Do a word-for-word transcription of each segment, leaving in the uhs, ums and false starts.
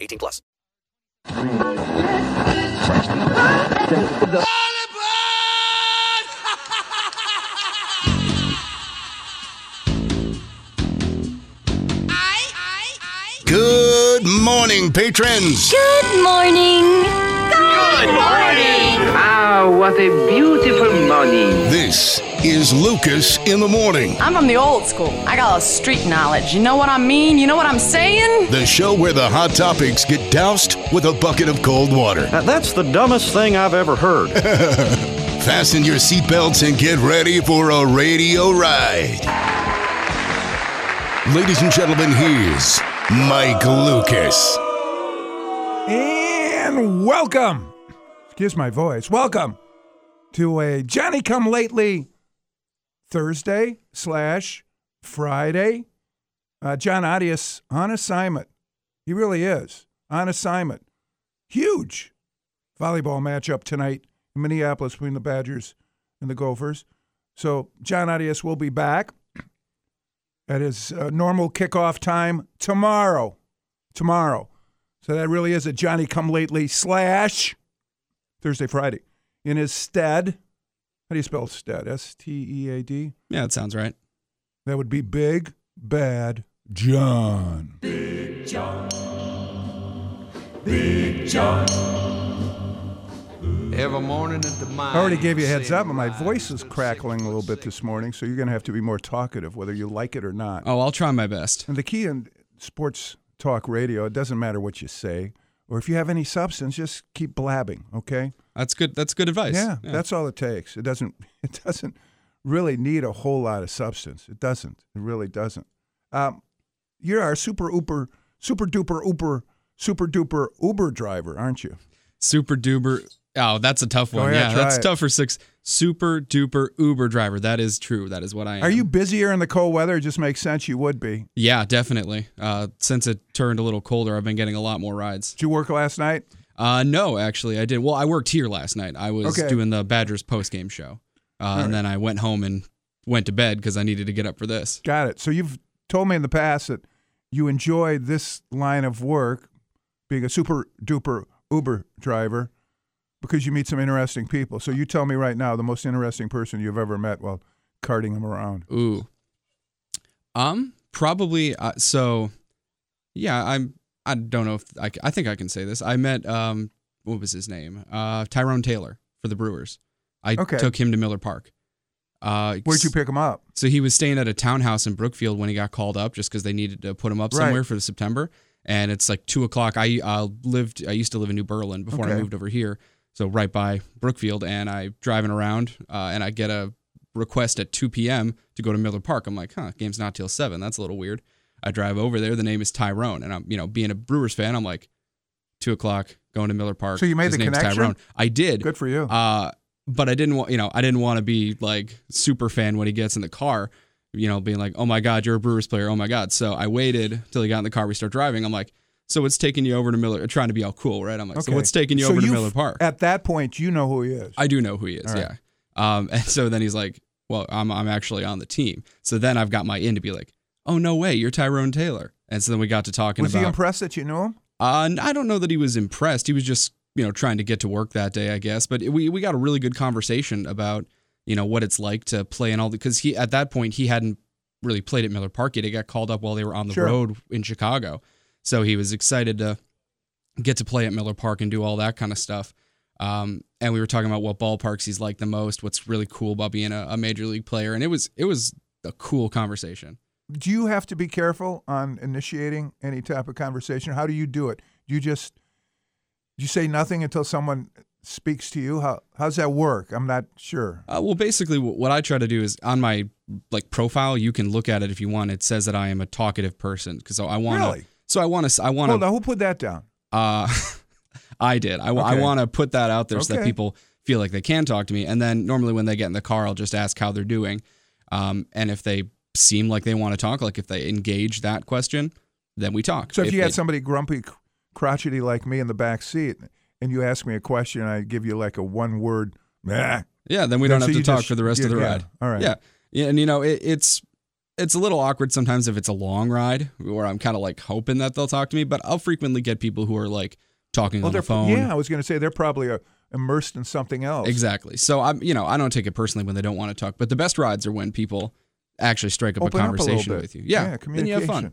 eighteen plus. Good morning, patrons. Good morning. Good morning! Ah, oh, what a beautiful morning. This is Lucas in the Morning. I'm from the old school. I got a street knowledge. You know what I mean? You know what I'm saying? The show where the hot topics get doused with a bucket of cold water. Now, that's the dumbest thing I've ever heard. Fasten your seatbelts and get ready for a radio ride. Ladies and gentlemen, here's Mike Lucas. And welcome, excuse my voice, welcome to a Johnny-come-lately Thursday slash Friday. Uh, John Adius on assignment. He really is on assignment. Huge volleyball matchup tonight in Minneapolis between the Badgers and the Gophers. So John Adius will be back at his uh, normal kickoff time tomorrow. Tomorrow. So that really is a Johnny-come-lately slash Thursday, Friday. In his stead, how do you spell stead? S T E A D? Yeah, that sounds right. That would be Big Bad John. Big John. Big John. Every morning at the mine. I already gave you a heads up, but my voice is crackling a little bit this morning, so you're going to have to be more talkative, whether you like it or not. Oh, I'll try my best. And the key in sports talk radio, it doesn't matter what you say, or if you have any substance, just keep blabbing, okay? That's good that's good advice. Yeah, yeah. That's all it takes. It doesn't it doesn't really need a whole lot of substance. It doesn't. It really doesn't. Um, you're our super uber super duper uber super duper Uber driver, aren't you? Super duper Oh, that's a tough one. Oh, yeah, yeah that's it. Tough for six. Super duper Uber driver. That is true. That is what I am. Are you busier in the cold weather? It just makes sense you would be. Yeah, definitely. Uh, since it turned a little colder, I've been getting a lot more rides. Did you work last night? Uh, no, actually, I did. Well, I worked here last night. I was okay. doing the Badgers postgame show. Uh, right. And then I went home and went to bed because I needed to get up for this. Got it. So you've told me in the past that you enjoy this line of work, being a super duper Uber driver, because you meet some interesting people. So you tell me right now the most interesting person you've ever met while carting them around. Ooh, um, probably. Uh, so, yeah, I'm. I don't know if I. I think I can say this. I met um, what was his name? Uh, Tyrone Taylor for the Brewers. I okay. took him to Miller Park. Uh, Where'd you pick him up? So he was staying at a townhouse in Brookfield when he got called up, just because they needed to put him up somewhere right. for the September. And it's like two o'clock. I uh, lived. I used to live in New Berlin before okay. I moved over here. So right by Brookfield, and I'm driving around, uh, and I get a request at two p.m. to go to Miller Park. I'm like, huh, game's not till seven. That's a little weird. I drive over there. The name is Tyrone, and I'm, you know, being a Brewers fan, I'm like, two o'clock, going to Miller Park. So you made His the name's connection. Tyrone. I did. Good for you. Uh, but I didn't want, you know, I didn't want to be like super fan when he gets in the car, you know, being like, oh my God, you're a Brewers player. Oh my God. So I waited till he got in the car. We start driving. I'm like, so it's taking you over to Miller, trying to be all cool, right? I'm like, okay. so what's taking you so over to Miller Park? At that point, you know who he is. I do know who he is, all yeah. Right. Um, and so then he's like, well, I'm I'm actually on the team. So then I've got my in to be like, oh, no way, you're Tyrone Taylor. And so then we got to talking was about- Was he impressed that you knew him? Uh, I don't know that he was impressed. He was just, you know, trying to get to work that day, I guess. But we, we got a really good conversation about, you know, what it's like to play and all the- Because he at that point, he hadn't really played at Miller Park yet. He got called up while they were on the sure. road in Chicago. So he was excited to get to play at Miller Park and do all that kind of stuff. Um, and we were talking about what ballparks he's liked the most, what's really cool about being a, a major league player. And it was it was a cool conversation. Do you have to be careful on initiating any type of conversation? How do you do it? Do you just do you say nothing until someone speaks to you? How how's that work? I'm not sure. Uh, well, basically what I try to do is on my like profile, you can look at it if you want. It says that I am a talkative person because I want to. Really? So I want to. I want to. Hold on. Who put that down? Uh, I did. I, okay. I want to put that out there okay. so that people feel like they can talk to me. And then normally when they get in the car, I'll just ask how they're doing. Um, and if they seem like they want to talk, like if they engage that question, then we talk. So if, if you had they, somebody grumpy, crotchety like me in the back seat and you ask me a question, I give you like a one word, bah. Yeah, then we don't then have so to talk just, for the rest yeah, of the ride. Yeah. All right. Yeah. yeah and, you know, it, it's it's a little awkward sometimes if it's a long ride where I'm kind of like hoping that they'll talk to me, but I'll frequently get people who are like talking well, on the phone. Yeah, I was going to say they're probably a, immersed in something else. Exactly. So, I'm, you know, I don't take it personally when they don't want to talk, but the best rides are when people actually strike up Open a conversation up a with you. Yeah, yeah communication. Then you have fun.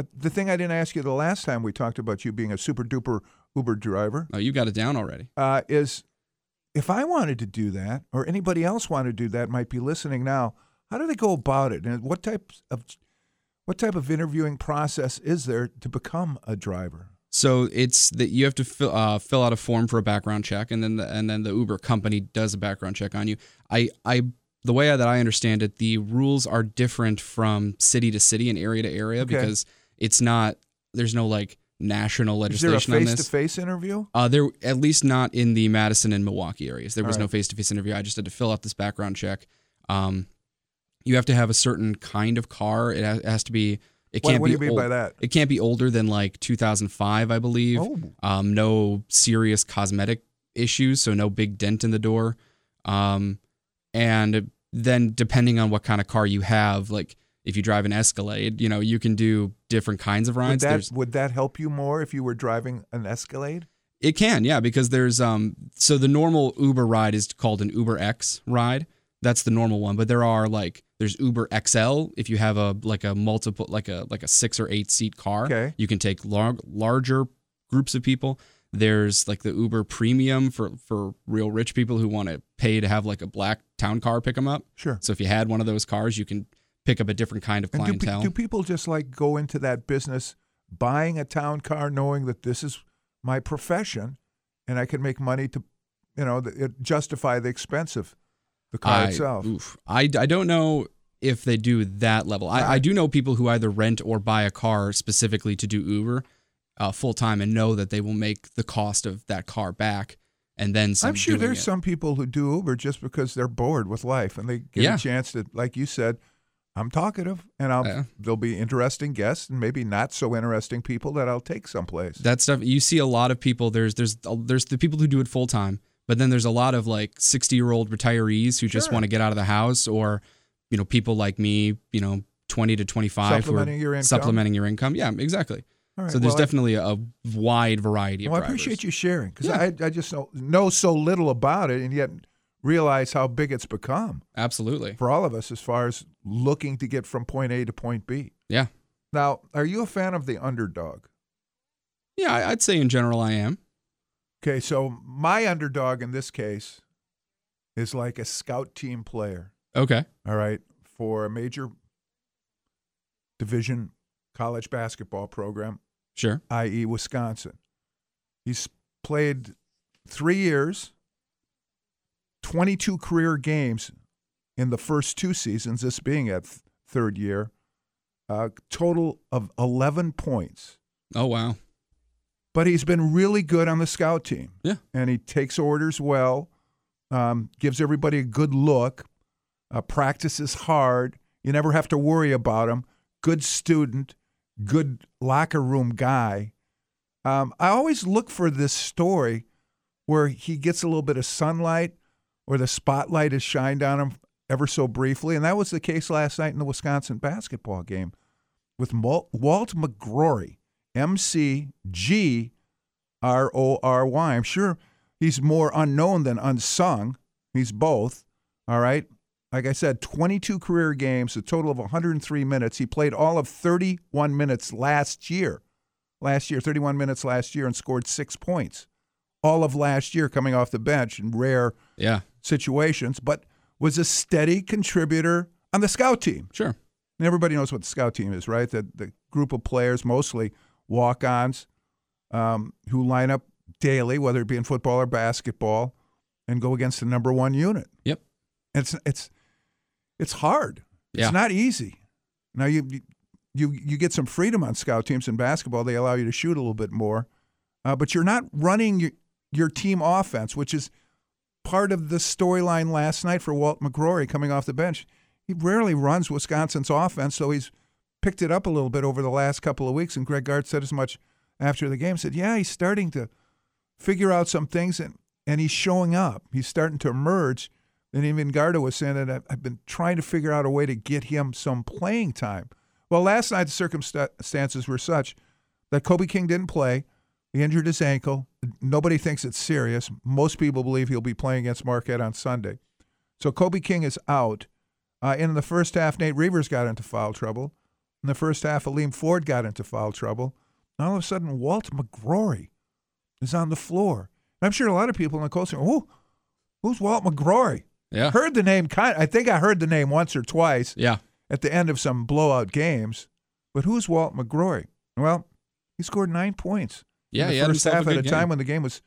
Uh, the thing I didn't ask you the last time we talked about you being a super-duper Uber driver. Oh, you got it down already. Uh, is... If I wanted to do that, or anybody else wanted to do that, might be listening now, how do they go about it? And what type of what type of interviewing process is there to become a driver? So it's that you have to fill, uh, fill out a form for a background check, and then the, and then the Uber company does a background check on you. I I the way that I understand it, the rules are different from city to city and area to area okay. because it's not there's no like. National legislation on this. Is there a face-to-face interview? Uh, there, at least not in the Madison and Milwaukee areas. There was no face-to-face interview. I just had to fill out this background check. Um, you have to have a certain kind of car. It has, it has to be. It can't. What do you mean by that? It can't be older than like two thousand five, I believe. Oh. Um, no serious cosmetic issues, so no big dent in the door. Um, and then depending on what kind of car you have, like. If you drive an Escalade, you know, you can do different kinds of rides. Would that, would that help you more if you were driving an Escalade? It can, yeah, because there's um. So the normal Uber ride is called an Uber X ride. That's the normal one, but there are like there's Uber X L. If you have a like a multiple like a like a six or eight seat car, okay. you can take lar- larger groups of people. There's like the Uber Premium for, for real rich people who want to pay to have like a black town car pick them up. Sure. So if you had one of those cars, you can. Pick up a different kind of clientele. And do, do people just like go into that business buying a town car knowing that this is my profession and I can make money to, you know, it justify the expense of the car I, itself? Oof, I, I don't know if they do that level. I, I do know people who either rent or buy a car specifically to do Uber uh, full time and know that they will make the cost of that car back. And then some I'm sure there's it. some people who do Uber just because they're bored with life and they get yeah. a chance to, like you said, I'm talkative, and I'll, yeah. there'll be interesting guests and maybe not so interesting people that I'll take someplace. That stuff you see a lot of people. There's there's there's the people who do it full time, but then there's a lot of like sixty year old retirees who sure. just want to get out of the house, or you know people like me, you know twenty to twenty-five supplementing your income. Supplementing your income. Yeah, exactly. All right, so there's well, definitely I, a wide variety. Well, of Well, I appreciate you sharing because yeah. I I just know, know so little about it, and yet. Realize how big it's become. Absolutely. For all of us as far as looking to get from point A to point B. Yeah. Now, are you a fan of the underdog? Yeah, I'd say in general I am. Okay, so my underdog in this case is like a scout team player. Okay. All right, for a major division college basketball program. Sure. that is. Wisconsin. He's played three years. twenty-two career games in the first two seasons, this being at th- third year, a uh, total of eleven points. Oh, wow. But he's been really good on the scout team. Yeah. And he takes orders well, um, gives everybody a good look, uh, practices hard. You never have to worry about him. Good student, good locker room guy. Um, I always look for this story where he gets a little bit of sunlight, or the spotlight is shined on him ever so briefly. And that was the case last night in the Wisconsin basketball game with Walt McGrory, M C G R O R Y. I'm sure he's more unknown than unsung. He's both, all right? Like I said, twenty-two career games, a total of one hundred three minutes. He played all of thirty-one minutes last year. Last year, thirty-one minutes last year and scored six points. All of last year coming off the bench in rare yeah. situations, but was a steady contributor on the scout team. Sure. And everybody knows what the scout team is, right? The, the group of players, mostly walk-ons, um, who line up daily, whether it be in football or basketball, and go against the number one unit. Yep. And it's it's it's hard. Yeah. It's not easy. Now, you you you get some freedom on scout teams in basketball. They allow you to shoot a little bit more. uh, but you're not running your, your team offense, which is part of the storyline last night for Walt McGrory coming off the bench. He rarely runs Wisconsin's offense, so he's picked it up a little bit over the last couple of weeks, and Greg Gard said as much after the game, said, yeah, he's starting to figure out some things, and, and he's showing up. He's starting to emerge. And even Garda was saying that I've been trying to figure out a way to get him some playing time. Well, last night the circumstances were such that Kobe King didn't play. He injured his ankle. Nobody thinks it's serious. Most people believe he'll be playing against Marquette on Sunday. So Kobe King is out. Uh, in the first half, Nate Reavers got into foul trouble. In the first half, Aleem Ford got into foul trouble. And all of a sudden, Walt McGrory is on the floor. And I'm sure a lot of people in the Kohl Center, oh, who's Walt McGrory? Yeah. Heard the name. I think I heard the name once or twice yeah. at the end of some blowout games. But who's Walt McGrory? Well, he scored nine points yeah, in the first half at a time when the game was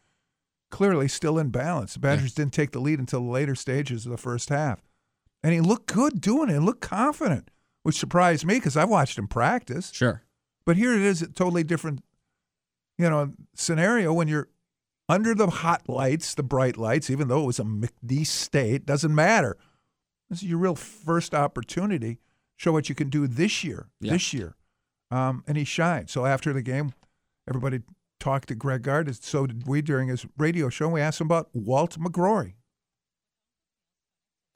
clearly still in balance. The Badgers yeah. didn't take the lead until the later stages of the first half. And he looked good doing it. He looked confident, which surprised me because I've watched him practice. Sure. But here it is, a totally different you know, scenario when you're under the hot lights, the bright lights, even though it was a McNeese State, doesn't matter. This is your real first opportunity. Show what you can do this year, yeah. this year. Um, and he shined. So after the game, everybody talked to Greg Gard. So did we during his radio show. And we asked him about Walt McGrory.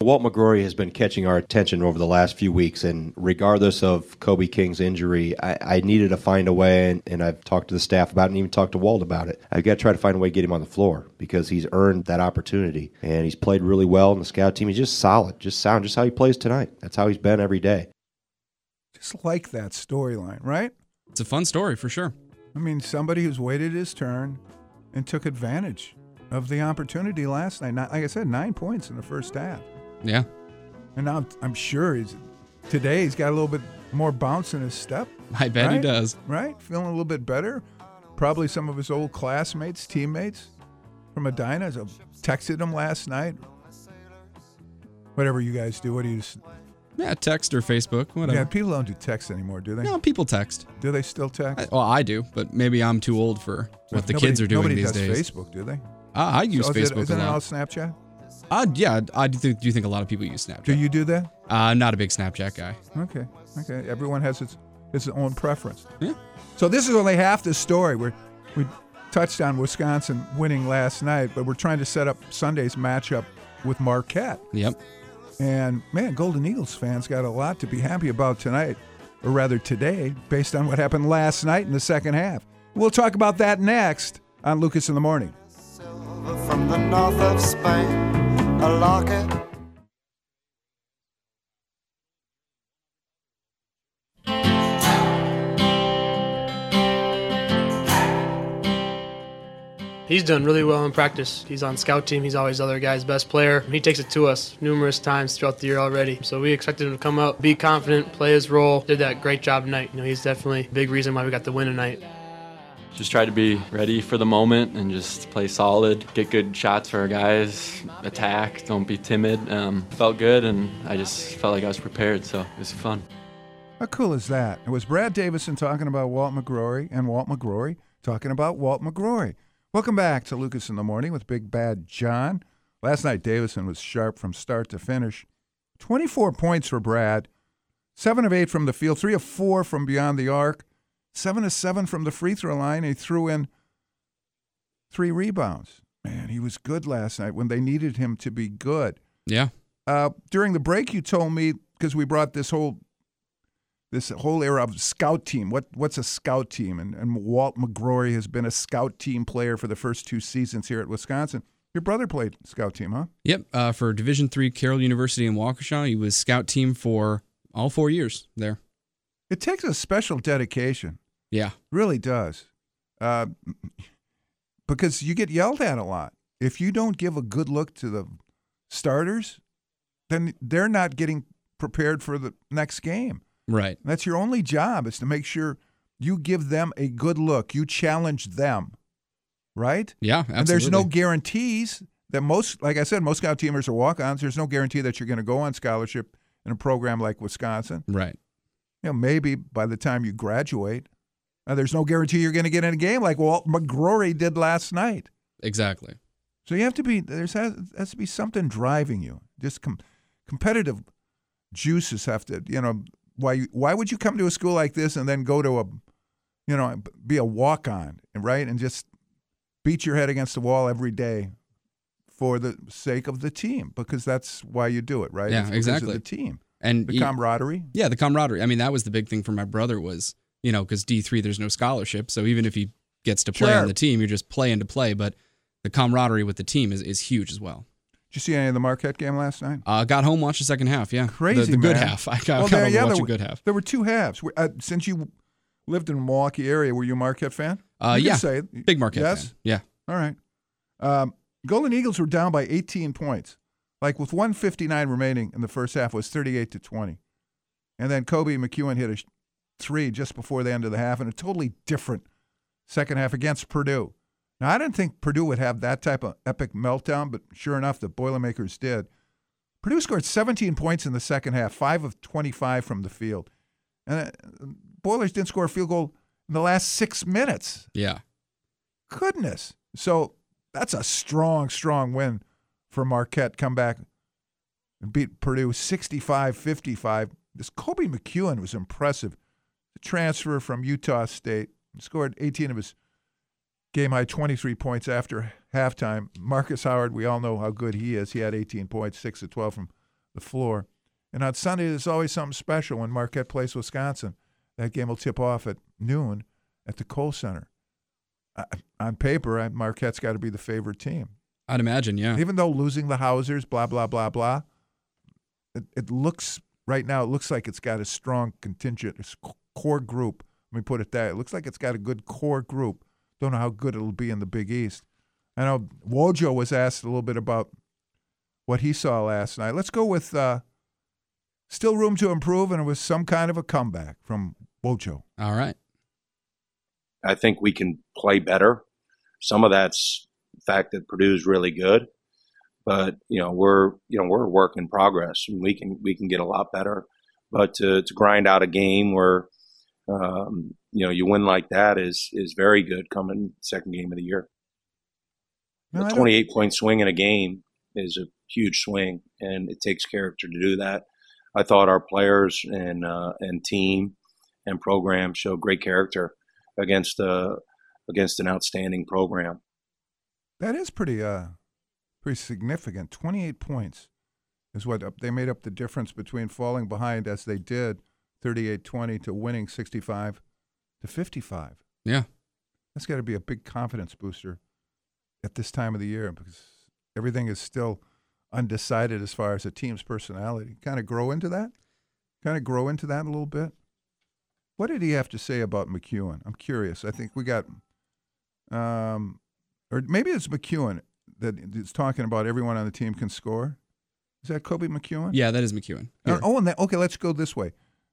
Walt McGrory has been catching our attention over the last few weeks, and regardless of Kobe King's injury, I, I needed to find a way, and, and I've talked to the staff about it and even talked to Walt about it. I've got to try to find a way to get him on the floor because he's earned that opportunity, and he's played really well in the scout team. He's just solid, just sound, just how he plays tonight. That's how he's been every day. Just like that storyline, right? It's a fun story for sure. I mean, somebody who's waited his turn and took advantage of the opportunity last night. Like I said, nine points in the first half. Yeah. And I'm, I'm sure he's today he's got a little bit more bounce in his step. I bet right? he does. Right? Feeling a little bit better. Probably some of his old classmates, teammates from Edina so texted him last night. Whatever you guys do, what do you just... Yeah, text or Facebook, whatever. Yeah, people don't do text anymore, do they? No, people text. Do they still text? I, well, I do, but maybe I'm too old for what if the nobody, kids are doing these days. Nobody does Facebook, do they? Uh, I use so Facebook a lot. Isn't it all Snapchat? Uh, yeah, I do think, do you think a lot of people use Snapchat. Do you do that? Uh, I'm not a big Snapchat guy. Okay, okay. Everyone has its its own preference. Yeah. So this is only half the story. We we touched on Wisconsin winning last night, but we're trying to set up Sunday's matchup with Marquette. Yep. And, man, Golden Eagles fans got a lot to be happy about tonight, or rather today, based on what happened last night in the second half. We'll talk about that next on Lucas in the Morning. Silver from the north of Spain. A locket. He's done really well in practice. He's on scout team. He's always other guys' best player. He takes it to us numerous times throughout the year already. So we expected him to come out, be confident, play his role. Did that great job tonight. You know, he's definitely a big reason why we got the win tonight. Just try to be ready for the moment and just play solid, get good shots for our guys, attack, don't be timid. Um, felt good, and I just felt like I was prepared, so it was fun. How cool is that? It was Brad Davison talking about Walt McGrory and Walt McGrory talking about Walt McGrory. Welcome back to Lucas in the Morning with Big Bad John. Last night, Davison was sharp from start to finish. twenty-four points for Brad, seven of eight from the field, three of four from beyond the arc. Seven to seven from the free throw line. He threw in three rebounds. Man, he was good last night when they needed him to be good. Yeah. Uh, during the break, you told me because we brought this whole this whole era of scout team. What what's a scout team? And, and Walt McGrory has been a scout team player for the first two seasons here at Wisconsin. Your brother played scout team, huh? Yep. Uh, for Division three Carroll University in Waukesha, he was scout team for all four years there. It takes a special dedication. Yeah. Really does. Uh, because you get yelled at a lot. If you don't give a good look to the starters, then they're not getting prepared for the next game. Right. That's your only job is to make sure you give them a good look. You challenge them. Right? Yeah, absolutely. And there's no guarantees that most, like I said, most scout teamers are walk-ons. There's no guarantee that you're going to go on scholarship in a program like Wisconsin. Right. You know, maybe by the time you graduate, Uh, there's no guarantee you're going to get in a game like Walt McGrory did last night. Exactly. So you have to be, there has, has to be something driving you. Just com- competitive juices have to, you know, why why would you come to a school like this and then go to a, you know, be a walk-on, right, and just beat your head against the wall every day for the sake of the team, because that's why you do it, right? Yeah, it's exactly. Because of the team. And the camaraderie? Yeah, the camaraderie. I mean, that was the big thing for my brother was, you know, because D three, there's no scholarship, so even if he gets to play sure. on the team, you're just playing to play, but the camaraderie with the team is, is huge as well. Did you see any of the Marquette game last night? Uh, got home, watched the second half, yeah. Crazy, The, the good man. half. I got, well, got there, home yeah, to watch there, a good half. There were two halves. Uh, since you lived in the Milwaukee area, were you a Marquette fan? Uh, you yeah, say big Marquette yes? fan. Yeah. All right. Um, Golden Eagles were down by eighteen points. Like with one fifty-nine remaining in the first half, it was thirty-eight to twenty. And then Kobe McEwen hit a three just before the end of the half, and a totally different second half against Purdue. Now, I didn't think Purdue would have that type of epic meltdown, but sure enough, the Boilermakers did. Purdue scored seventeen points in the second half, five of twenty-five from the field. And Boilers didn't score a field goal in the last six minutes. Yeah. Goodness. So that's a strong, strong win for Marquette. Come back and beat Purdue sixty-five fifty-five. This Kobe McEwen was impressive. The transfer from Utah State. He scored eighteen of his game-high twenty-three points after halftime. Markus Howard, we all know how good he is. He had eighteen points, six of twelve from the floor. And on Sunday, there's always something special when Marquette plays Wisconsin. That game will tip off at noon at the Kohl Center. I, on paper, I, Marquette's got to be the favorite team. I'd imagine, yeah. Even though losing the Housers, blah, blah, blah, blah, it, it looks right now, it looks like it's got a strong contingent, a core group. Let me put it that way. It looks like it's got a good core group. Don't know how good it'll be in the Big East. I know Wojo was asked a little bit about what he saw last night. Let's go with uh, still room to improve, and it was some kind of a comeback from Wojo. All right. I think we can play better. Some of that's the fact that Purdue's really good, but you know we're you know we're a work in progress, and we can we can get a lot better. But to, to grind out a game where um, you know you win like that is is very good coming second game of the year. No, a twenty-eight point swing in a game is a huge swing, and it takes character to do that. I thought our players and uh, and team and program showed great character against uh, against an outstanding program. That is pretty uh pretty significant. twenty-eight points is what up, they made up the difference between falling behind as they did thirty-eight twenty to winning sixty-five to fifty-five. Yeah. That's got to be a big confidence booster at this time of the year, because everything is still undecided as far as a team's personality. Kind of grow into that? Kind of grow into that a little bit? What did he have to say about McEwen? I'm curious. I think we got um, – or maybe it's McEwen that is talking about everyone on the team can score. Is that Kobe McEwen? Yeah, that is McEwen. Here. Oh, and that, okay, let's go this way.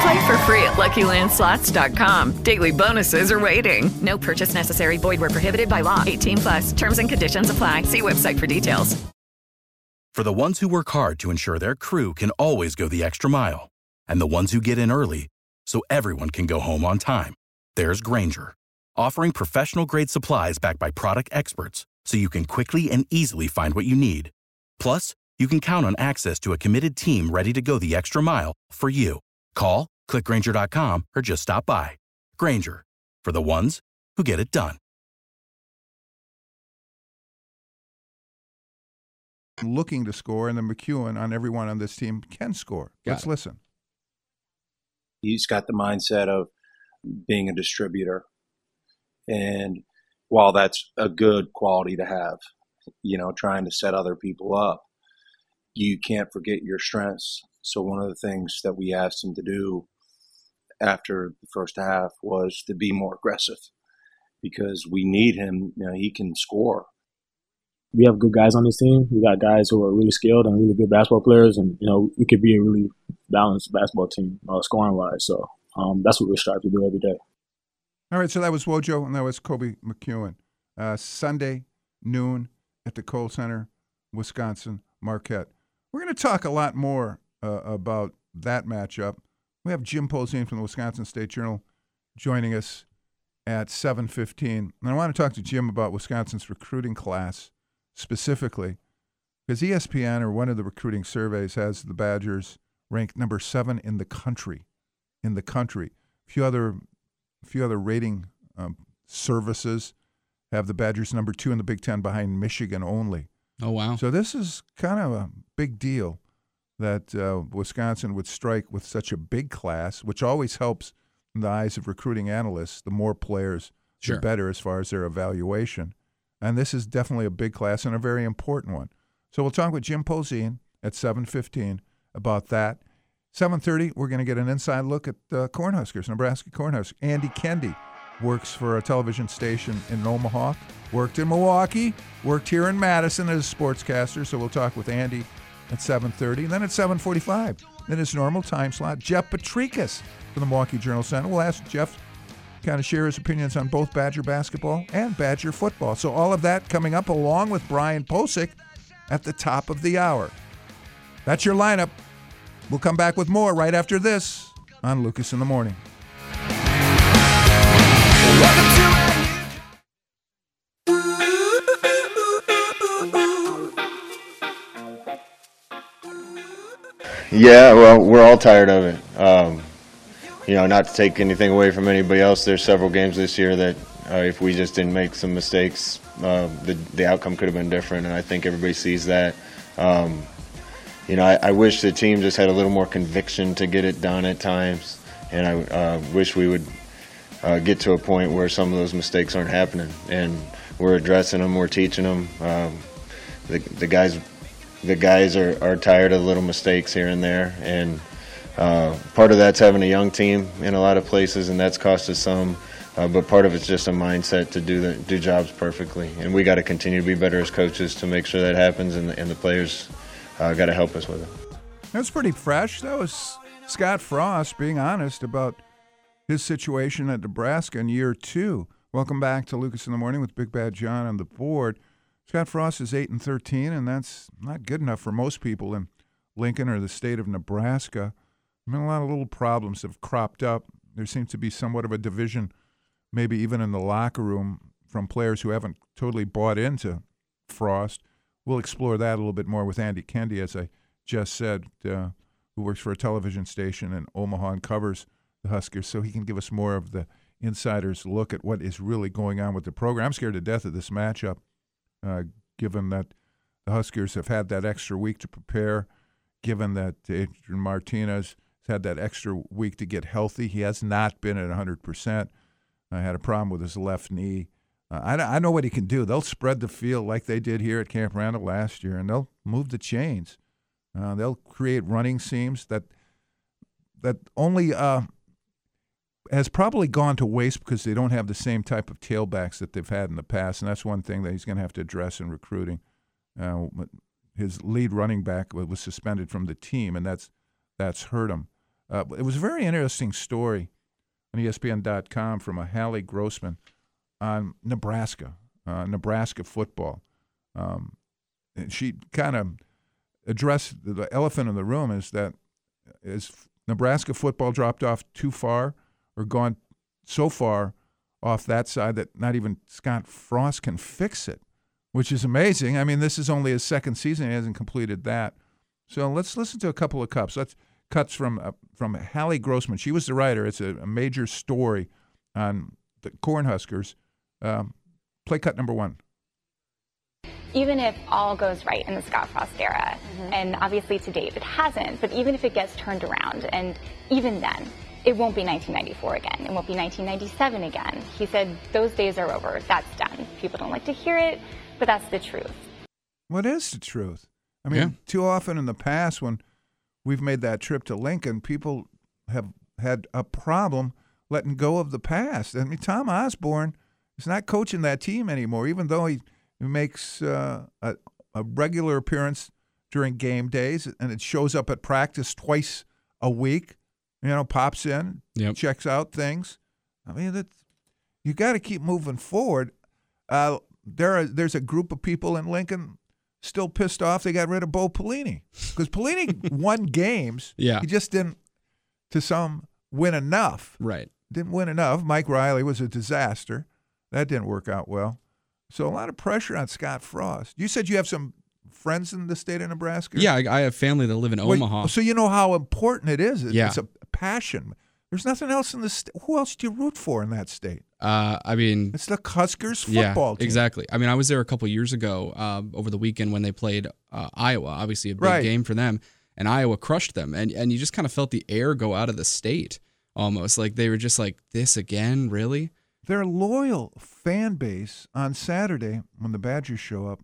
Play for free at Lucky Land Slots dot com. Daily bonuses are waiting. No purchase necessary. Void where prohibited by law. eighteen plus. Terms and conditions apply. See website for details. For the ones who work hard to ensure their crew can always go the extra mile, and the ones who get in early so everyone can go home on time, there's Granger, offering professional-grade supplies backed by product experts, so you can quickly and easily find what you need. Plus, you can count on access to a committed team ready to go the extra mile for you. Call, click Granger dot com, or just stop by. Granger, for the ones who get it done. Looking to score, and then McEwen on everyone on this team can score. Got Let's it. Listen. He's got the mindset of being a distributor, and while that's a good quality to have, you know, trying to set other people up, you can't forget your strengths. So one of the things that we asked him to do after the first half was to be more aggressive, because we need him. You know, he can score. we have good guys on this team. We got guys who are really skilled and really good basketball players, and, you know, we could be a really balanced basketball team uh, scoring-wise. So um, that's what we strive to do every day. All right, so that was Wojo, and that was Kobe McEwen. Uh, Sunday, noon, at the Kohl Center, Wisconsin, Marquette. We're going to talk a lot more uh, about that matchup. We have Jim Polzin from the Wisconsin State Journal joining us at seven fifteen. And I want to talk to Jim about Wisconsin's recruiting class specifically, because E S P N, or one of the recruiting surveys, has the Badgers ranked number seven in the country. In the country, a few other, a few other rating um, services have the Badgers number two in the Big Ten, behind Michigan only. Oh wow! So this is kind of a big deal that uh, Wisconsin would strike with such a big class, which always helps in the eyes of recruiting analysts. The more players, sure, the better as far as their evaluation. And this is definitely a big class and a very important one. So we'll talk with Jim Polzin at seven fifteen about that. seven thirty, we're going to get an inside look at the Cornhuskers, Nebraska Cornhuskers. Andy Kendeigh works for a television station in Omaha, worked in Milwaukee, worked here in Madison as a sportscaster. So we'll talk with Andy at seven thirty. And then at seven forty-five, then his normal time slot, Jeff Potrykus from the Milwaukee Journal Sentinel. We'll ask Jeff kind of share his opinions on both Badger basketball and Badger football. So all of that coming up, along with Brian Posick at the top of the hour. That's your lineup. We'll come back with more right after this on Lucas in the Morning. Yeah, well, we're all tired of it. Um, You know, not to take anything away from anybody else, there's several games this year that uh, if we just didn't make some mistakes, uh, the the outcome could have been different, and I think everybody sees that. Um, you know, I, I wish the team just had a little more conviction to get it done at times, and I uh, wish we would uh, get to a point where some of those mistakes aren't happening, and we're addressing them, we're teaching them. Um, the the guys, the guys are, are tired of little mistakes here and there, and Uh, part of that's having a young team in a lot of places, and that's cost us some. Uh, but part of it's just a mindset to do the, do jobs perfectly, and we got to continue to be better as coaches to make sure that happens, and the, and the players uh, got to help us with it. That's pretty fresh. That was Scott Frost being honest about his situation at Nebraska in year two. Welcome back to Lucas in the Morning with Big Bad John on the board. Scott Frost is eight and thirteen, and that's not good enough for most people in Lincoln or the state of Nebraska. I mean, a lot of little problems have cropped up. There seems to be somewhat of a division, maybe even in the locker room, from players who haven't totally bought into Frost. We'll explore that a little bit more with Andy Kendeigh, as I just said, uh, who works for a television station in Omaha and covers the Huskers, so he can give us more of the insider's look at what is really going on with the program. I'm scared to death of this matchup, uh, given that the Huskers have had that extra week to prepare, given that Adrian Martinez had that extra week to get healthy. He has not been at one hundred percent. I had a problem with his left knee. Uh, I, I know what he can do. They'll spread the field like they did here at Camp Randall last year, and they'll move the chains. Uh, they'll create running seams that that only uh, has probably gone to waste because they don't have the same type of tailbacks that they've had in the past, and that's one thing that he's going to have to address in recruiting. Uh, his lead running back was suspended from the team, and that's that's hurt him. Uh, it was a very interesting story on E S P N dot com from a Hallie Grossman on Nebraska, uh, Nebraska football. Um, and she kind of addressed the, the elephant in the room is that is Nebraska football dropped off too far or gone so far off that side that not even Scott Frost can fix it, which is amazing. I mean, this is only his second season. He hasn't completed that. So let's listen to a couple of cups. Let's Cuts from uh, from Hallie Grossman. She was the writer. It's a, a major story on the Cornhuskers. Um, play cut number one. Even if all goes right in the Scott Frost era, mm-hmm. and obviously to date it hasn't, but even if it gets turned around, and even then, it won't be nineteen ninety-four again. It won't be nineteen ninety-seven again. He said, those days are over. That's done. People don't like to hear it, but that's the truth. What is the truth? I mean, yeah. Too often in the past when we've made that trip to Lincoln, people have had a problem letting go of the past. I mean, Tom Osborne is not coaching that team anymore, even though he It makes uh, a, a regular appearance during game days, and it shows up at practice twice a week. You know, pops in, yep. checks out things. I mean, that's, you got to keep moving forward. Uh, there are there's a group of people in Lincoln still pissed off they got rid of Bo Pelini because Pelini won games. Yeah. He just didn't, to some, win enough. Right. Didn't win enough. Mike Riley was a disaster. That didn't work out well. So a lot of pressure on Scott Frost. You said you have some friends in the state of Nebraska? Yeah, I have family that live in well, Omaha. So you know how important it is. It's yeah. a passion. There's nothing else in the state. Who else do you root for in that state? Uh, I mean, it's the Huskers football yeah, team. Exactly. I mean, I was there a couple of years ago uh, over the weekend when they played uh, Iowa. Obviously, a big right. game for them, and Iowa crushed them. And and you just kind of felt the air go out of the state almost. Like they were just like, this again, really? Their loyal fan base on Saturday when the Badgers show up,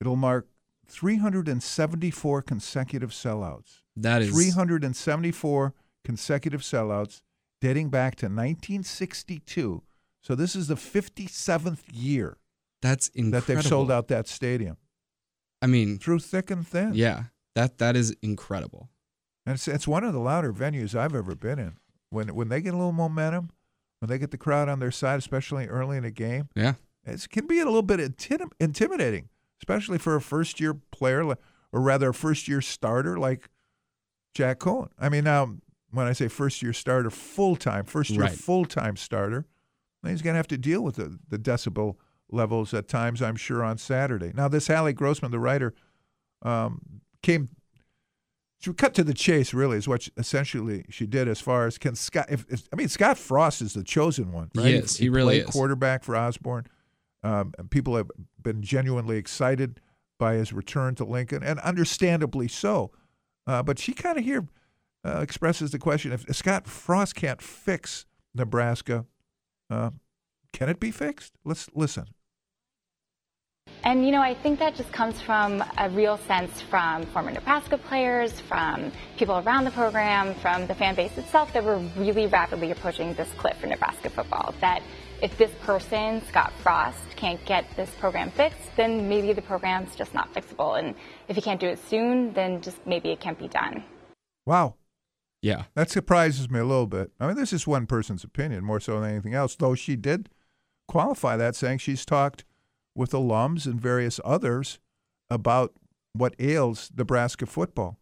it'll mark three hundred seventy-four consecutive sellouts. That is three hundred seventy-four consecutive sellouts dating back to nineteen sixty-two. So this is the fifty-seventh year that's incredible. That they've sold out that stadium. I mean, through thick and thin. Yeah, that that is incredible. And it's, it's one of the louder venues I've ever been in. When when they get a little momentum, when they get the crowd on their side, especially early in a game, yeah, it can be a little bit intim- intimidating, especially for a first-year player, or rather a first-year starter like Jack Cohen. I mean, now when I say first-year starter, full-time, first-year right. full-time starter, he's going to have to deal with the, the decibel levels at times, I'm sure, on Saturday. Now, this Hallie Grossman, the writer, um, came she cut to the chase, really, is what she, essentially she did as far as can Scott. If, if, I mean, Scott Frost is the chosen one. Right? He is. He, he really is. Quarterback for Osborne. Um, and people have been genuinely excited by his return to Lincoln, and understandably so. Uh, but she kind of here uh, expresses the question, if Scott Frost can't fix Nebraska, uh, can it be fixed? Let's listen. And, you know, I think that just comes from a real sense from former Nebraska players, from people around the program, from the fan base itself, that we're really rapidly approaching this cliff for Nebraska football, that if this person, Scott Frost, can't get this program fixed, then maybe the program's just not fixable. And if he can't do it soon, then just maybe it can't be done. Wow. Yeah. That surprises me a little bit. I mean, this is one person's opinion more so than anything else, though she did qualify that, saying she's talked with alums and various others about what ails Nebraska football.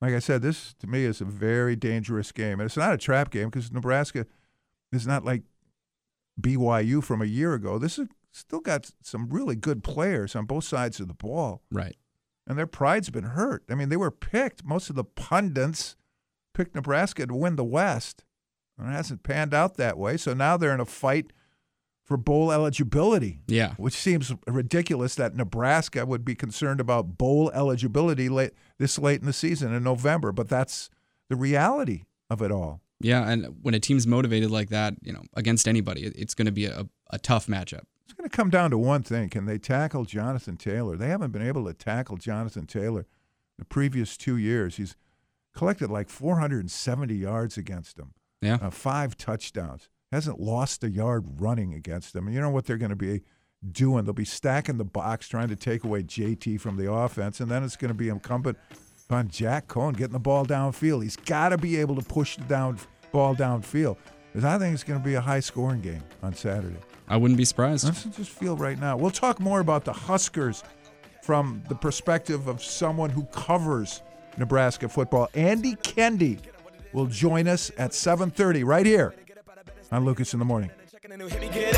Like I said, this to me is a very dangerous game. And it's not a trap game because Nebraska is not like B Y U from a year ago. This has still got some really good players on both sides of the ball. Right. And their pride's been hurt. I mean, they were picked. Most of the pundits picked Nebraska to win the West. And it hasn't panned out that way. So now they're in a fight for bowl eligibility, yeah, which seems ridiculous that Nebraska would be concerned about bowl eligibility late this late in the season in November, but that's the reality of it all. Yeah, and when a team's motivated like that, you know, against anybody, it's going to be a, a tough matchup. It's going to come down to one thing. Can they tackle Jonathan Taylor? They haven't been able to tackle Jonathan Taylor the previous two years. He's collected like four hundred seventy yards against him, yeah, uh, five touchdowns. Hasn't lost a yard running against them. And you know what they're going to be doing? They'll be stacking the box, trying to take away J T from the offense, and then it's going to be incumbent on Jack Cohen getting the ball downfield. He's got to be able to push the down ball downfield, because I think it's going to be a high-scoring game on Saturday. I wouldn't be surprised. That's what I just feel right now. We'll talk more about the Huskers from the perspective of someone who covers Nebraska football. Andy Kendeigh will join us at seven thirty right here on Lucas in the Morning. The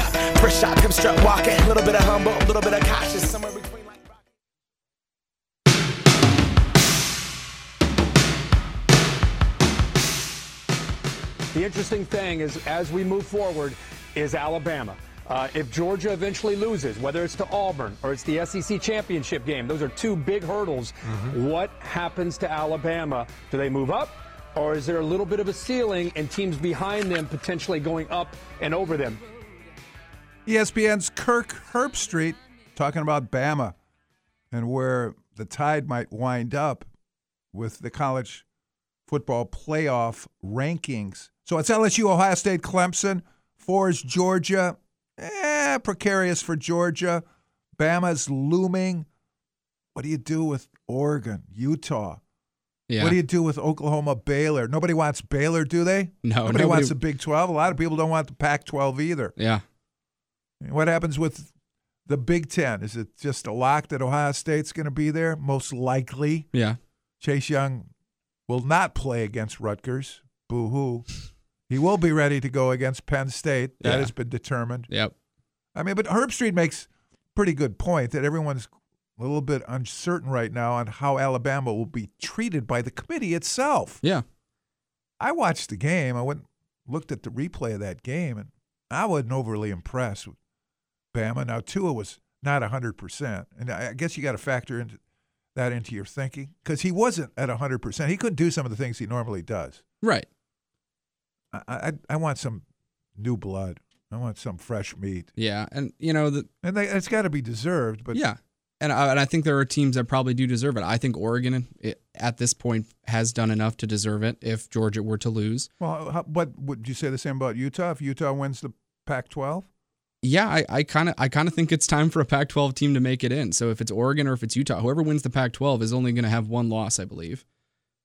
interesting thing is, as we move forward, is Alabama. Uh, if Georgia eventually loses, whether it's to Auburn or it's the S E C championship game, those are two big hurdles. Mm-hmm. What happens to Alabama? Do they move up? Or is there a little bit of a ceiling and teams behind them potentially going up and over them? E S P N's Kirk Herbstreit talking about Bama and where the tide might wind up with the college football playoff rankings. So it's L S U, Ohio State, Clemson. Four is Georgia. Eh, precarious for Georgia. Bama's looming. What do you do with Oregon, Utah? Yeah. What do you do with Oklahoma, Baylor? Nobody wants Baylor, do they? No. Nobody, nobody wants the Big twelve. A lot of people don't want the Pac twelve either. Yeah. What happens with the Big Ten? Is it just a lock that Ohio State's going to be there? Most likely. Yeah. Chase Young will not play against Rutgers. Boo-hoo. He will be ready to go against Penn State. That yeah. has been determined. Yep. I mean, but Herb Street makes a pretty good point that everyone's a little bit uncertain right now on how Alabama will be treated by the committee itself. Yeah. I watched the game. I went looked at the replay of that game, and I wasn't overly impressed with Bama. Now, Tua was not one hundred percent, and I guess you got to factor into that into your thinking because he wasn't at one hundred percent. He couldn't do some of the things he normally does. Right. I, I I want some new blood. I want some fresh meat. Yeah, and you know the and they, it's got to be deserved. But yeah, and I, and I think there are teams that probably do deserve it. I think Oregon it, at this point has done enough to deserve it. If Georgia were to lose, well, how, but would you say the same about Utah? If Utah wins the Pac twelve, yeah, I kind of I kind of think it's time for a Pac twelve team to make it in. So if it's Oregon or if it's Utah, whoever wins the Pac twelve is only going to have one loss, I believe.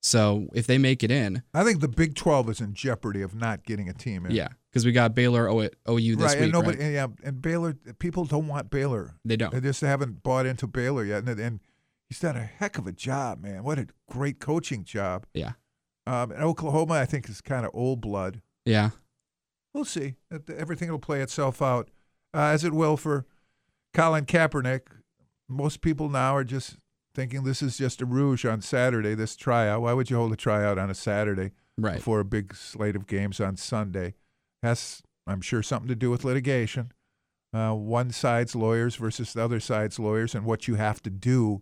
So if they make it in, I think the Big twelve is in jeopardy of not getting a team in. Yeah, because we got Baylor, O U this right, week, and nobody, right? And yeah, and Baylor, people don't want Baylor. They don't. They just haven't bought into Baylor yet. And, and he's done a heck of a job, man. What a great coaching job. Yeah. Um, and Oklahoma, I think, is kind of old blood. Yeah. We'll see. Everything will play itself out, uh, as it will for Colin Kaepernick. Most people now are just thinking this is just a rouge on Saturday, this tryout. Why would you hold a tryout on a Saturday right. before a big slate of games on Sunday? Has, I'm sure, something to do with litigation. Uh, one side's lawyers versus the other side's lawyers and what you have to do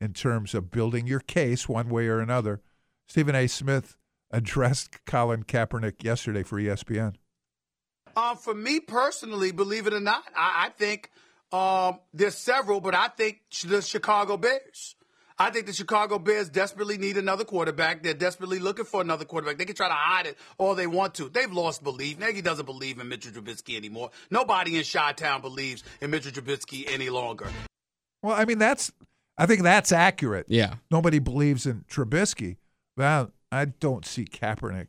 in terms of building your case one way or another. Stephen A. Smith addressed Colin Kaepernick yesterday for E S P N. Uh, for me personally, believe it or not, I, I think – Um, there's several, but I think the Chicago Bears. I think the Chicago Bears desperately need another quarterback. They're desperately looking for another quarterback. They can try to hide it all they want to. They've lost belief. Nagy doesn't believe in Mitchell Trubisky anymore. Nobody in Chi-Town believes in Mitchell Trubisky any longer. Well, I mean, that's I think that's accurate. Yeah. Nobody believes in Trubisky. Well, I don't see Kaepernick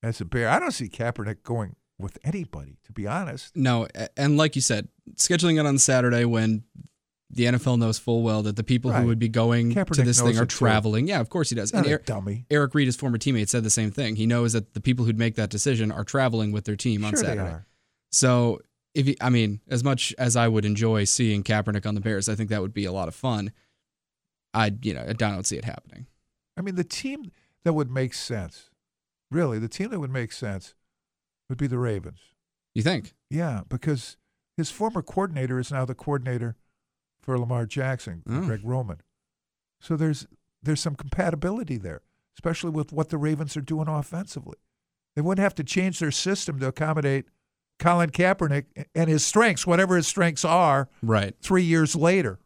as a Bear. I don't see Kaepernick going with anybody, to be honest. No, and like you said, scheduling it on Saturday when the N F L knows full well that the people right. who would be going Kaepernick to this thing are traveling. Too. Yeah, of course he does. Not and a er- dummy. Eric Reed, his former teammate, said the same thing. He knows that the people who'd make that decision are traveling with their team sure on Saturday. They are. So, if he, I mean, as much as I would enjoy seeing Kaepernick on the Bears, I think that would be a lot of fun. I, you know, I don't see it happening. I mean, the team that would make sense, really, the team that would make sense would be the Ravens. You think? Yeah, because his former coordinator is now the coordinator for Lamar Jackson, oh. Greg Roman. So there's there's some compatibility there, especially with what the Ravens are doing offensively. They wouldn't have to change their system to accommodate Colin Kaepernick and his strengths, whatever his strengths are, right. three years later,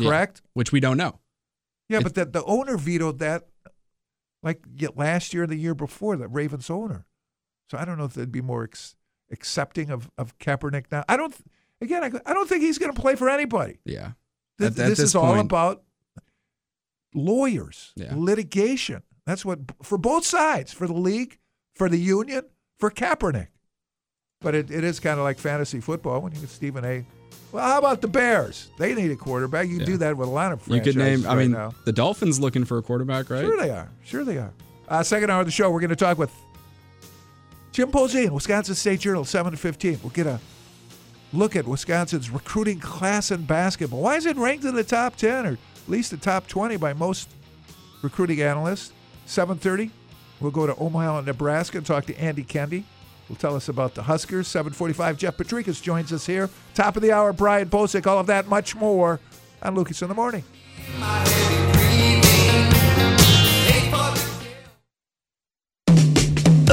correct? Yeah, which we don't know. Yeah, it's- but the, the owner vetoed that like last year and the year before, the Ravens owner. So I don't know if they'd be more ex- accepting of, of Kaepernick now. I don't. Th- again, I, I don't think he's going to play for anybody. Yeah, Th- at, this, at this is point, all about lawyers, yeah. litigation. That's what for both sides, for the league, for the union, for Kaepernick. But it, it is kind of like fantasy football when you get Stephen A. Well, how about the Bears? They need a quarterback. You yeah. do that with a lot of franchises. You could name. I right mean, now. The Dolphins looking for a quarterback, right? Sure they are. Sure they are. Uh, second hour of the show, we're going to talk with Jim Polzin, Wisconsin State Journal, seven to fifteen. We'll get a look at Wisconsin's recruiting class in basketball. Why is it ranked in the top ten or at least the top twenty by most recruiting analysts? seven thirty, we'll go to Omaha, Nebraska, and talk to Andy Kendeigh. He'll tell us about the Huskers. seven forty-five, Jeff Potrykus joins us here. Top of the hour, Brian Bosick, all of that, much more on Lucas in the Morning.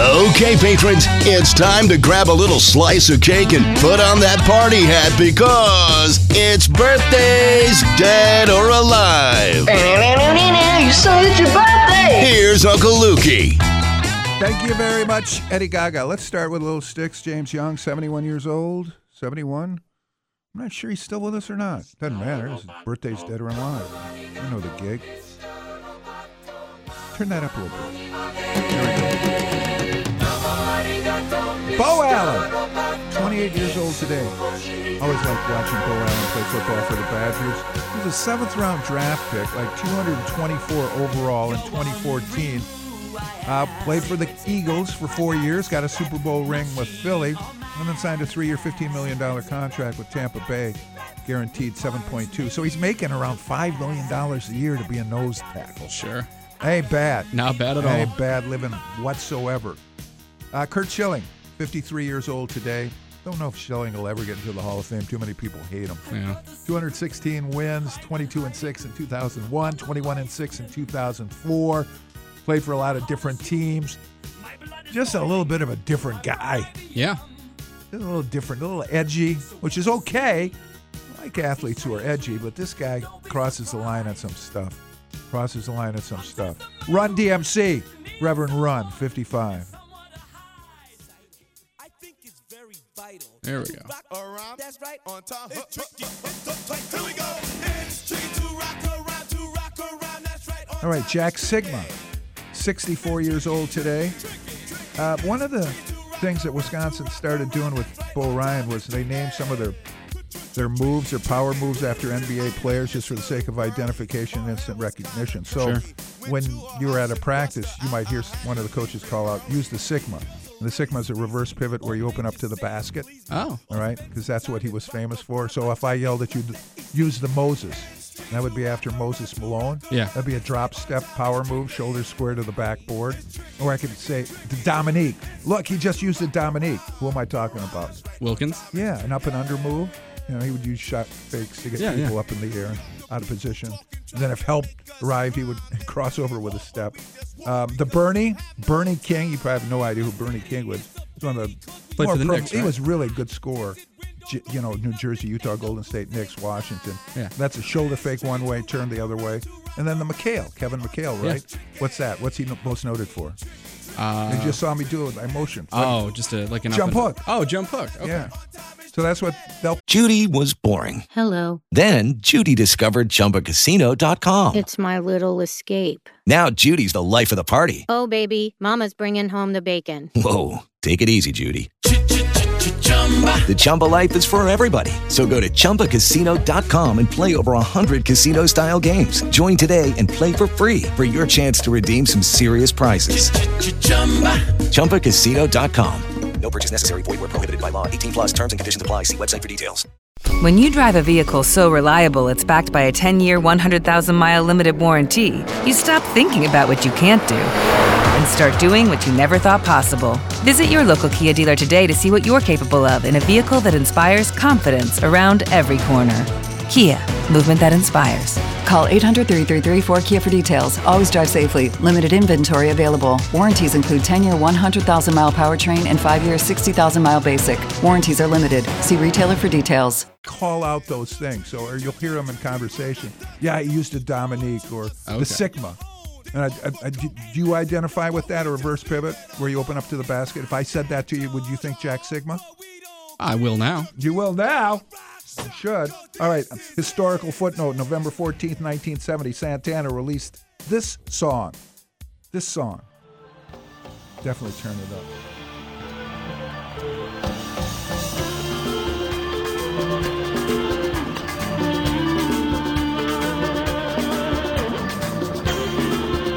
Okay, patrons, it's time to grab a little slice of cake and put on that party hat because it's birthdays, dead or alive. You said it's your birthday. Here's Uncle Lukey. Thank you very much, Eddie Gaga. Let's start with Little Sticks. James Young, seventy-one years old. seventy-one I'm not sure he's still with us or not. Doesn't matter. His birthday's dead or alive. You know the gig. Turn that up a little bit. There we go. Bo Allen, twenty-eight years old today. Always liked watching Bo Allen play football for the Badgers. He was a seventh-round draft pick, like two hundred twenty-four overall in twenty fourteen. Uh, played for the Eagles for four years, got a Super Bowl ring with Philly, and then signed a three-year, fifteen million dollars contract with Tampa Bay, guaranteed seven point two. So he's making around five million dollars a year to be a nose tackle. Sure. Ain't bad. Not bad at all. Ain't bad living whatsoever. Uh, Curt Schilling, fifty-three years old today. Don't know if Schilling will ever get into the Hall of Fame. Too many people hate him. Yeah. two hundred sixteen wins, twenty-two and six in two thousand one, twenty-one and six in two thousand four. Played for a lot of different teams. Just a little bit of a different guy. Yeah. Just a little different, a little edgy, which is okay. I like athletes who are edgy, but this guy crosses the line on some stuff. Crosses the line on some stuff. Run D M C, Reverend Run, fifty-five. There we go. That's right. On top. Here we go. It's tricky to rock around, to rock around. That's right. All right, Jack Sigma. sixty-four years old today. Uh, one of the things that Wisconsin started doing with Bo Ryan was they named some of their their moves, their power moves, after N B A players just for the sake of identification and instant recognition. So sure. When you were at a practice, you might hear one of the coaches call out, use the Sigma. And the Sigma is a reverse pivot where you open up to the basket. Oh. All right? Because that's what he was famous for. So if I yelled at you, use the Moses. And that would be after Moses Malone. Yeah. That'd be a drop step power move, shoulders square to the backboard. Or I could say the Dominique. Look, he just used the Dominique. Who am I talking about? Wilkins. Yeah, an up and under move. You know, he would use shot fakes to get yeah, people yeah. up in the air, out of position. And then if help arrived, he would cross over with a step. Um, the Bernie, Bernie King. You probably have no idea who Bernie King was. He was one of the, Played for the pro- Knicks, right? He was really a good scorer. You know, New Jersey, Utah, Golden State, Knicks, Washington. Yeah. That's a shoulder fake one way, turn the other way. And then the McHale, Kevin McHale, right? Yeah. What's that? What's he most noted for? Uh, you just saw me do it by motion. Oh, like, just a, like an jump hook. Oh, jump hook. Okay. Yeah. So that's what they'll... Judy was boring. Hello. Then Judy discovered Chumba Casino dot com. It's my little escape. Now Judy's the life of the party. Oh, baby, mama's bringing home the bacon. Whoa, take it easy, Judy. The Chumba life is for everybody. So go to Chumba Casino dot com and play over one hundred casino-style games. Join today and play for free for your chance to redeem some serious prizes. Ch-ch-chumba. Chumba Casino dot com. No purchase necessary. Void where prohibited by law. eighteen plus terms and conditions apply. See website for details. When you drive a vehicle so reliable it's backed by a ten-year, one hundred thousand mile limited warranty, you stop thinking about what you can't do and start doing what you never thought possible. Visit your local Kia dealer today to see what you're capable of in a vehicle that inspires confidence around every corner. Kia, movement that inspires. Call eight hundred, three three three, four K I A for details. Always drive safely. Limited inventory available. Warranties include ten-year, one hundred thousand mile powertrain and five-year, sixty thousand mile basic. Warranties are limited. See retailer for details. Call out those things, or you'll hear them in conversation. Yeah, I used the Dominique or okay. the Sigma. And I, I, I, do you identify with that, a reverse pivot where you open up to the basket? If I said that to you, would you think Jack Sigma? I will now. You will now. You should. All right. Historical footnote. November fourteenth, nineteen seventy, Santana released this song. This song. Definitely turn it up.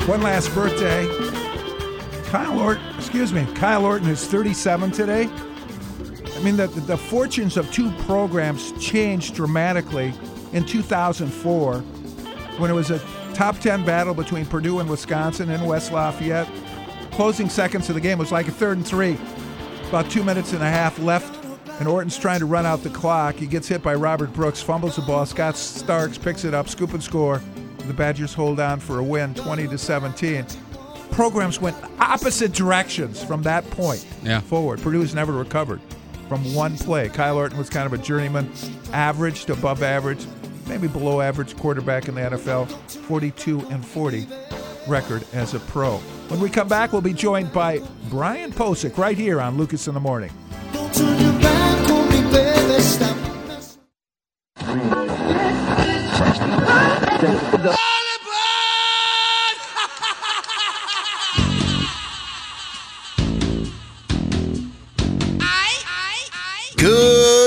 One last birthday. Kyle Orton, excuse me, Kyle Orton is thirty-seven today. I mean, the, the fortunes of two programs changed dramatically in two thousand four when it was a top ten battle between Purdue and Wisconsin in West Lafayette. Closing seconds of the game was like a third and three. About two minutes and a half left, and Orton's trying to run out the clock. He gets hit by Robert Brooks, fumbles the ball. Scott Starks picks it up, scoop and score. The Badgers hold on for a win, twenty to seventeen. Programs went opposite directions from that point yeah. forward. Purdue's never recovered from one play. Kyle Orton was kind of a journeyman, average to above average, maybe below average quarterback in the N F L, forty-two and forty record as a pro. When we come back, we'll be joined by Brian Posick right here on Lucas in the Morning. Don't turn your back on me, baby, stop.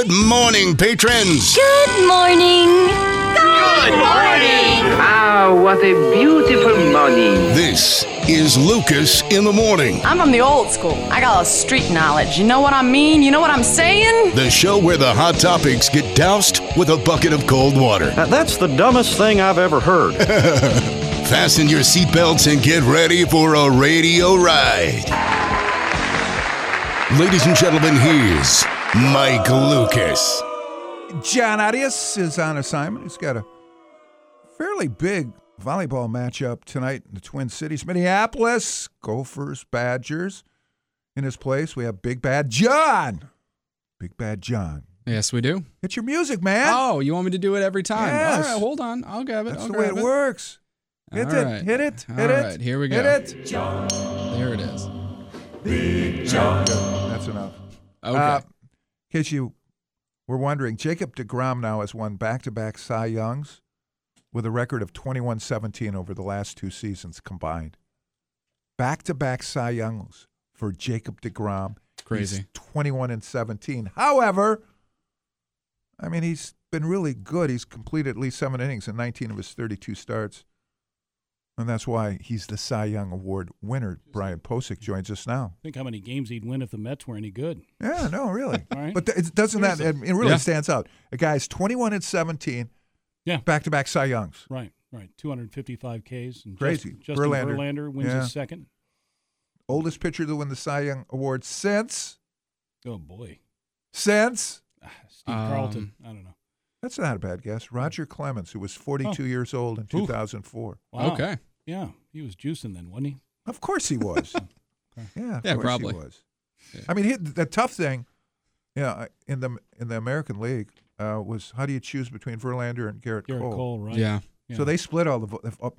Good morning, patrons. Good morning. Good morning. Ah, oh, what a beautiful morning. This is Lucas in the Morning. I'm from the old school. I got a street knowledge. You know what I mean? You know what I'm saying? The show where the hot topics get doused with a bucket of cold water. Now, that's the dumbest thing I've ever heard. Fasten your seatbelts and get ready for a radio ride. Ladies and gentlemen, here's Mike Lucas. John Adius is on assignment. He's got a fairly big volleyball matchup tonight in the Twin Cities. Minneapolis, Gophers, Badgers. In his place, we have Big Bad John. Big Bad John. Yes, we do. Hit your music, man. Oh, you want me to do it every time? Yes. All right, hold on. I'll grab it. That's I'll the way it, it works. Hit it, right. hit it, hit All it. All right, here we go. Hit it. John. There it is. Big John. That's enough. Okay. Uh, in case you were wondering, Jacob deGrom now has won back-to-back Cy Youngs with a record of twenty-one seventeen over the last two seasons combined. Back-to-back Cy Youngs for Jacob deGrom. Crazy. He's twenty-one and seventeen. However, I mean, he's been really good. He's completed at least seven innings in nineteen of his thirty-two starts. And that's why he's the Cy Young Award winner. Brian Posick joins us now. Think how many games he'd win if the Mets were any good. Yeah, no, really. All right. But it doesn't that it really yeah. stands out. A guy's twenty-one and seventeen. Yeah. Back-to-back Cy Youngs. Right, right. two fifty-five Ks. And crazy. Justin, Justin Verlander. Verlander wins yeah. his second. Oldest pitcher to win the Cy Young Award since. Oh boy. Since ah, Steve um, Carlton. I don't know. That's not a bad guess. Roger Clemens, who was forty-two oh. years old in two thousand four. Wow. Okay. Yeah, he was juicing then, wasn't he? Of course he was. yeah, of yeah, course probably. he was. Yeah. I mean, he, the tough thing, yeah, in the in the American League uh, was how do you choose between Verlander and Garrett, Garrett Cole? Cole, right? Yeah. yeah. So they split all the vo- uh,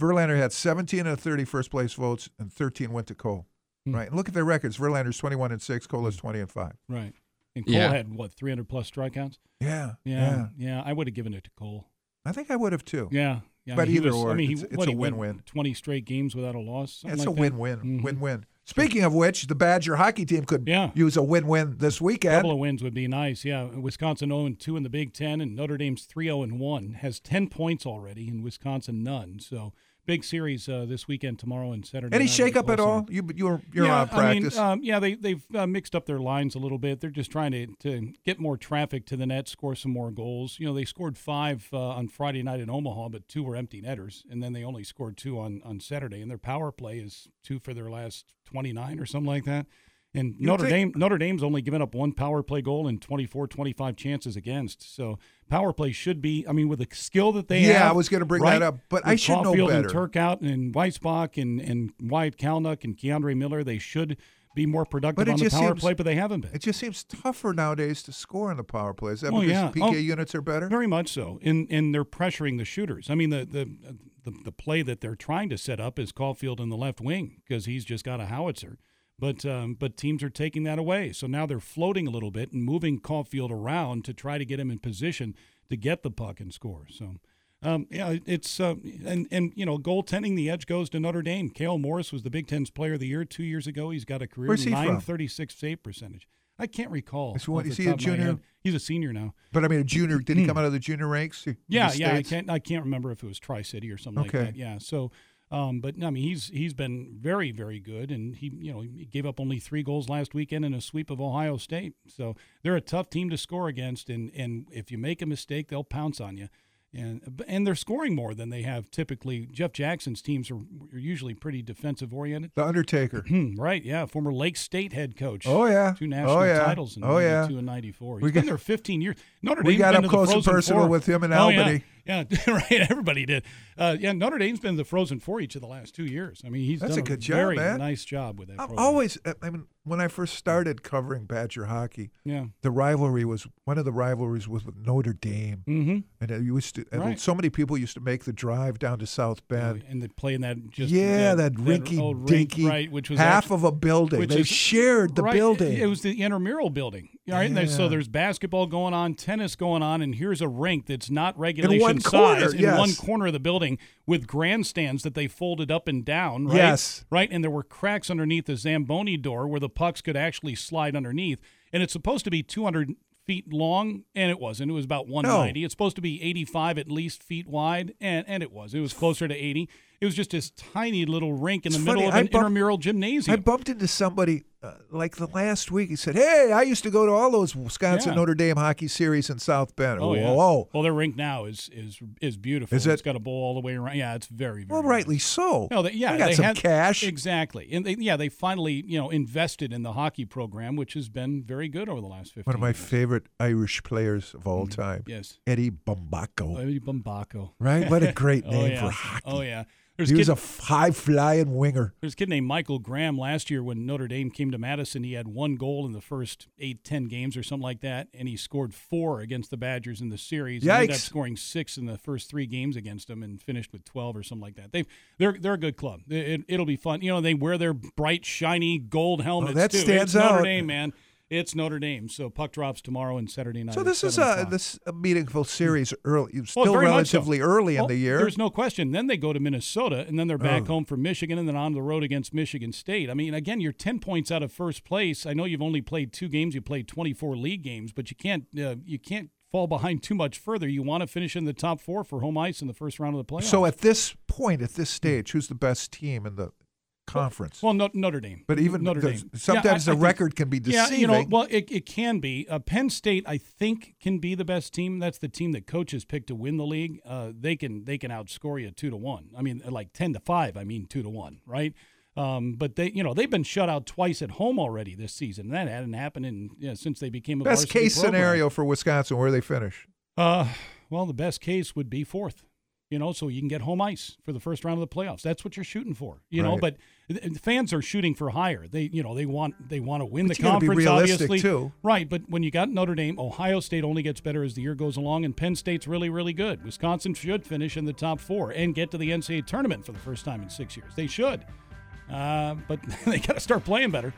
Verlander had seventeen out of thirty first-place votes, and thirteen went to Cole. Hmm. Right. And look at their records. Verlander's twenty-one and six. Cole is twenty and five. Right. And Cole yeah. had, what, three hundred plus strikeouts? Yeah, yeah. Yeah, yeah. I would have given it to Cole. I think I would have, too. Yeah. yeah but I mean, either was, or, I mean, he, it's, it's what, a win-win. twenty straight games without a loss? Yeah, it's like a that. win-win, mm-hmm. win-win. Speaking of which, the Badger hockey team could yeah. use a win-win this weekend. A couple of wins would be nice, yeah. Wisconsin oh and two in the Big Ten, and Notre Dame's three oh and one. Has ten points already, and Wisconsin none, so... Big series uh, this weekend, tomorrow and Saturday. Any shakeup at all? You, you're you're yeah, on practice. I mean, um, yeah, they, they've uh, mixed up their lines a little bit. They're just trying to, to get more traffic to the net, score some more goals. You know, they scored five uh, on Friday night in Omaha, but two were empty netters, and then they only scored two on, on Saturday. And their power play is two for their last twenty-nine or something like that. And Notre Dame, Notre Dame's only given up one power play goal in twenty-four, twenty-five chances against. So power play should be, I mean, with the skill that they yeah, have. Yeah, I was going to bring right, that up, but I should Caulfield know better. Caulfield and Turcotte and Weisbach and, and Wyatt Kalnick and Keandre Miller, they should be more productive on the power seems, play, but they haven't been. It just seems tougher nowadays to score on the power play. Is that oh, because yeah. P K oh, units are better? Very much so, and, and they're pressuring the shooters. I mean, the the, the the play that they're trying to set up is Caulfield in the left wing because he's just got a howitzer. But um, but teams are taking that away. So now they're floating a little bit and moving Caulfield around to try to get him in position to get the puck and score. So, um, yeah, it's uh, – and, and, you know, goaltending, the edge goes to Notre Dame. Cale Morris was the Big Ten's player of the year two years ago. He's got a career nine thirty-six save percentage. I can't recall. Is, what, is he a junior? He's a senior now. But, I mean, a junior. Did he come out of the junior ranks? Yeah, yeah. I can't, I can't remember if it was Tri-City or something okay. like that. Yeah, so – Um, but I mean, he's he's been very, very good, and he you know he gave up only three goals last weekend in a sweep of Ohio State. So they're a tough team to score against, and, and if you make a mistake, they'll pounce on you. And and they're scoring more than they have typically. Jeff Jackson's teams are, are usually pretty defensive oriented. The Undertaker, right? Yeah, former Lake State head coach. Oh yeah, two national oh, yeah. titles in oh, ninety-two yeah. and ninety-four. He's we been got, there fifteen years. Notre Dame. We got up close and personal four. with him in oh, Albany. Yeah. yeah, right. Everybody did. Uh, yeah, Notre Dame's been the Frozen Four each of the last two years. I mean, he's That's done a, good a job, very man. nice job with that. I've always, I mean, when I first started covering Badger hockey, yeah. the rivalry was one of the rivalries was with Notre Dame, mm-hmm. and it used to. And right. so many people used to make the drive down to South Bend. And they'd play in that just yeah, that, that rinky-dinky, right, which was half actually, of a building. They is, shared the right, building. It was the intramural building. Right? Yeah. They, so there's basketball going on, tennis going on, and here's a rink that's not regulation in one size corner, in yes. one corner of the building with grandstands that they folded up and down. Right? Yes. Right? And there were cracks underneath the Zamboni door where the pucks could actually slide underneath. And it's supposed to be 200 feet long, and it wasn't. It was about one ninety. No. It's supposed to be eighty-five at least feet wide, and, and it was. It was closer to eighty. It was just this tiny little rink in it's the funny. middle of I an bumped, intramural gymnasium. I bumped into somebody uh, like the last week. He said, hey, I used to go to all those Wisconsin yeah. Notre Dame hockey series in South Bend. Oh, oh, yeah. oh. Well, their rink now is is is beautiful. Is it? It's got a bowl all the way around. Yeah, it's very, very Well, rightly so. No, they, yeah, they got they some had, cash. Exactly. And, they, yeah, they finally you know invested in the hockey program, which has been very good over the last fifteen years. One of my years. favorite Irish players of all mm-hmm. time. Yes. Eddie Bombacco. Eddie Bombacco. Right? What a great name oh, yeah. for hockey. Oh, yeah. There's he kid, was a high-flying winger. There's a kid named Michael Graham last year when Notre Dame came to Madison. He had one goal in the first eight, ten games or something like that, and he scored four against the Badgers in the series. Yikes. He ended up scoring six in the first three games against them and finished with twelve or something like that. They've, they're they're a good club. It, it, it'll be fun. You know, they wear their bright, shiny gold helmets, oh, that too. Stands it's out. Notre Dame, man. It's Notre Dame. So puck drops tomorrow and Saturday night. So this is a this a meaningful series early. Still well, relatively so. early well, in the year. There's no question. Then they go to Minnesota, and then they're back oh. home for Michigan, and then on the road against Michigan State. I mean, again, you're ten points out of first place. I know you've only played two games. You played twenty-four league games, but you can't uh, you can't fall behind too much further. You want to finish in the top four for home ice in the first round of the playoffs. So at this point, at this stage, who's the best team in the conference? Well, well, Notre Dame. But even Notre Dame. Sometimes yeah, I, the I record think, can be deceiving. Yeah, you know, well, it, it can be. Uh, Penn State, I think, can be the best team. That's the team that coaches pick to win the league. Uh, they can they can outscore you two to one. I mean, like ten to five. I mean, two to one, right? Um, but they, you know, they've been shut out twice at home already this season. That hadn't happened in you know, since they became a best case program. Scenario for Wisconsin. Where they finish? Uh, well, the best case would be fourth. You know, so you can get home ice for the first round of the playoffs. That's what you're shooting for, you right. know. But th- fans are shooting for higher. They, you know, they want they want to win but the conference, be obviously, too. Right? But when you got Notre Dame, Ohio State only gets better as the year goes along, and Penn State's really, really good. Wisconsin should finish in the top four and get to the N C A A tournament for the first time in six years. They should, uh, but they got to start playing better.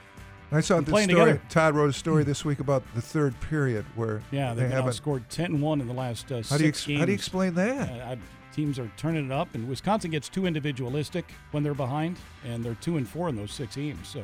I saw this story, together. Todd wrote a story this week about the third period where yeah, they haven't scored ten and one in the last uh, six ex- games. How do you explain that? Uh, I, teams are turning it up, and Wisconsin gets too individualistic when they're behind, and they're two and four in those six games. So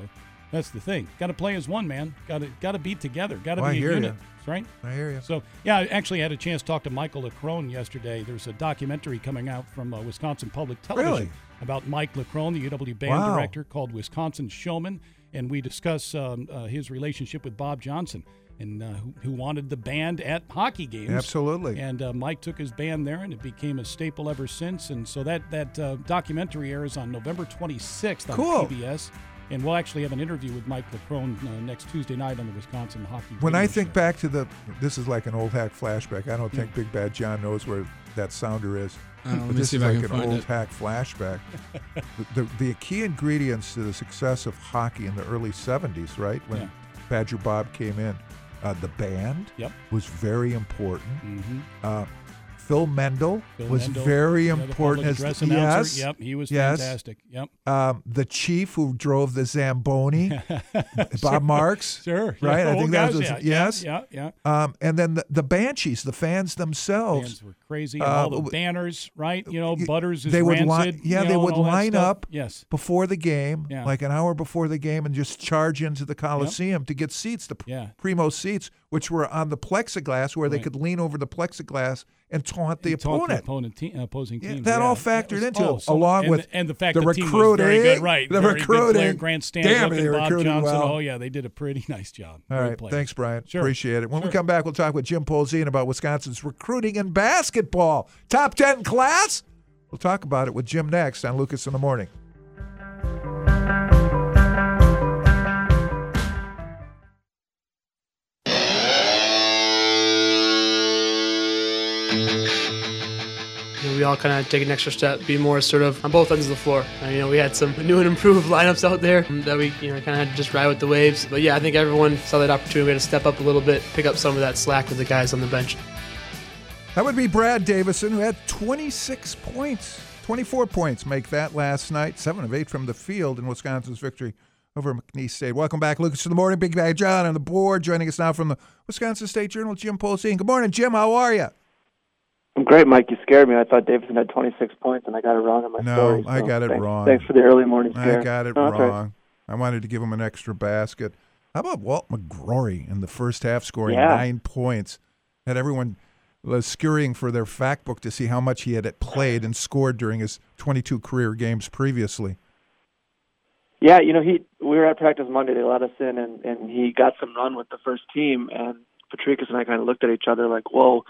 that's the thing. Got to play as one, man. Got to got to beat together. Got to well, be a unit, you. Right? I hear you. So yeah, I actually had a chance to talk to Michael Leckrone yesterday. There's a documentary coming out from uh, Wisconsin Public Television really? about Mike Leckrone, the U W band wow. director, called Wisconsin Showman, and we discuss um, uh, his relationship with Bob Johnson. And uh, who, who wanted the band at hockey games. Absolutely. And uh, Mike took his band there, and it became a staple ever since. And so that, that uh, documentary airs on November twenty-sixth on cool. C B S. And we'll actually have an interview with Mike Leckrone uh, next Tuesday night on the Wisconsin Hockey When I think show. back to the – this is like an old hack flashback. I don't think yeah. Big Bad John knows where that sounder is. Uh, but this is like an old it. hack flashback. the, the, the key ingredients to the success of hockey in the early seventies, right, when yeah. Badger Bob came in. Uh, the band yep. was very important. Mm-hmm. Uh, Phil Mendel Phil was Mendel, very yeah, important. As the, yes, yep, he was yes. fantastic. Yep. Um, the chief who drove the Zamboni, Bob sure. Marks, sure, right? Yeah, I think that was yeah. yes. Yeah, yeah. yeah. Um, and then the, the Banshees, the fans themselves fans were crazy. Uh, all the banners, right? You know, Butters is they would rancid. Li- yeah, you know, they would line up yes. before the game, yeah. like an hour before the game, and just charge into the Coliseum yep. to get seats, the yeah. primo seats, which were on the plexiglass, where right. they could lean over the plexiglass and taunt the and opponent. Taunt the opponent te- opposing team. Yeah, that yeah. all factored was, into oh, it, so, along and with the, and the fact the, the recruiting, good, right? The very recruiting, Grant Stanley, and Bob Johnson. Well. Oh yeah, they did a pretty nice job. All right, thanks, Brian. Sure. Appreciate it. When sure. we come back, we'll talk with Jim Polzin about Wisconsin's recruiting and basketball top ten class. We'll talk about it with Jim next on Lucas in the Morning. We all kind of take an extra step, be more assertive on both ends of the floor. And, you know, we had some new and improved lineups out there that we, you know, kind of had to just ride with the waves. But yeah, I think everyone saw that opportunity. We had to step up a little bit, pick up some of that slack with the guys on the bench. That would be Brad Davison, who had twenty-six points, twenty-four points, make that last night, seven of eight from the field in Wisconsin's victory over McNeese State. Welcome back, Lucas in the Morning. Big Bad John on the board, joining us now from the Wisconsin State Journal, Jim Polzin. Good morning, Jim. How are you? I'm great, Mike. You scared me. I thought Davison had twenty-six points, and I got it wrong on my no, story. No, so I got it thanks, wrong. Thanks for the early morning scare. I got it no, wrong. Right. I wanted to give him an extra basket. How about Walt McGrory in the first half scoring yeah. nine points? Had everyone was scurrying for their fact book to see how much he had played and scored during his twenty-two career games previously. Yeah, you know, he. we were at practice Monday. They let us in, and, and he got some run with the first team, and Potrykus and I kind of looked at each other like, whoa.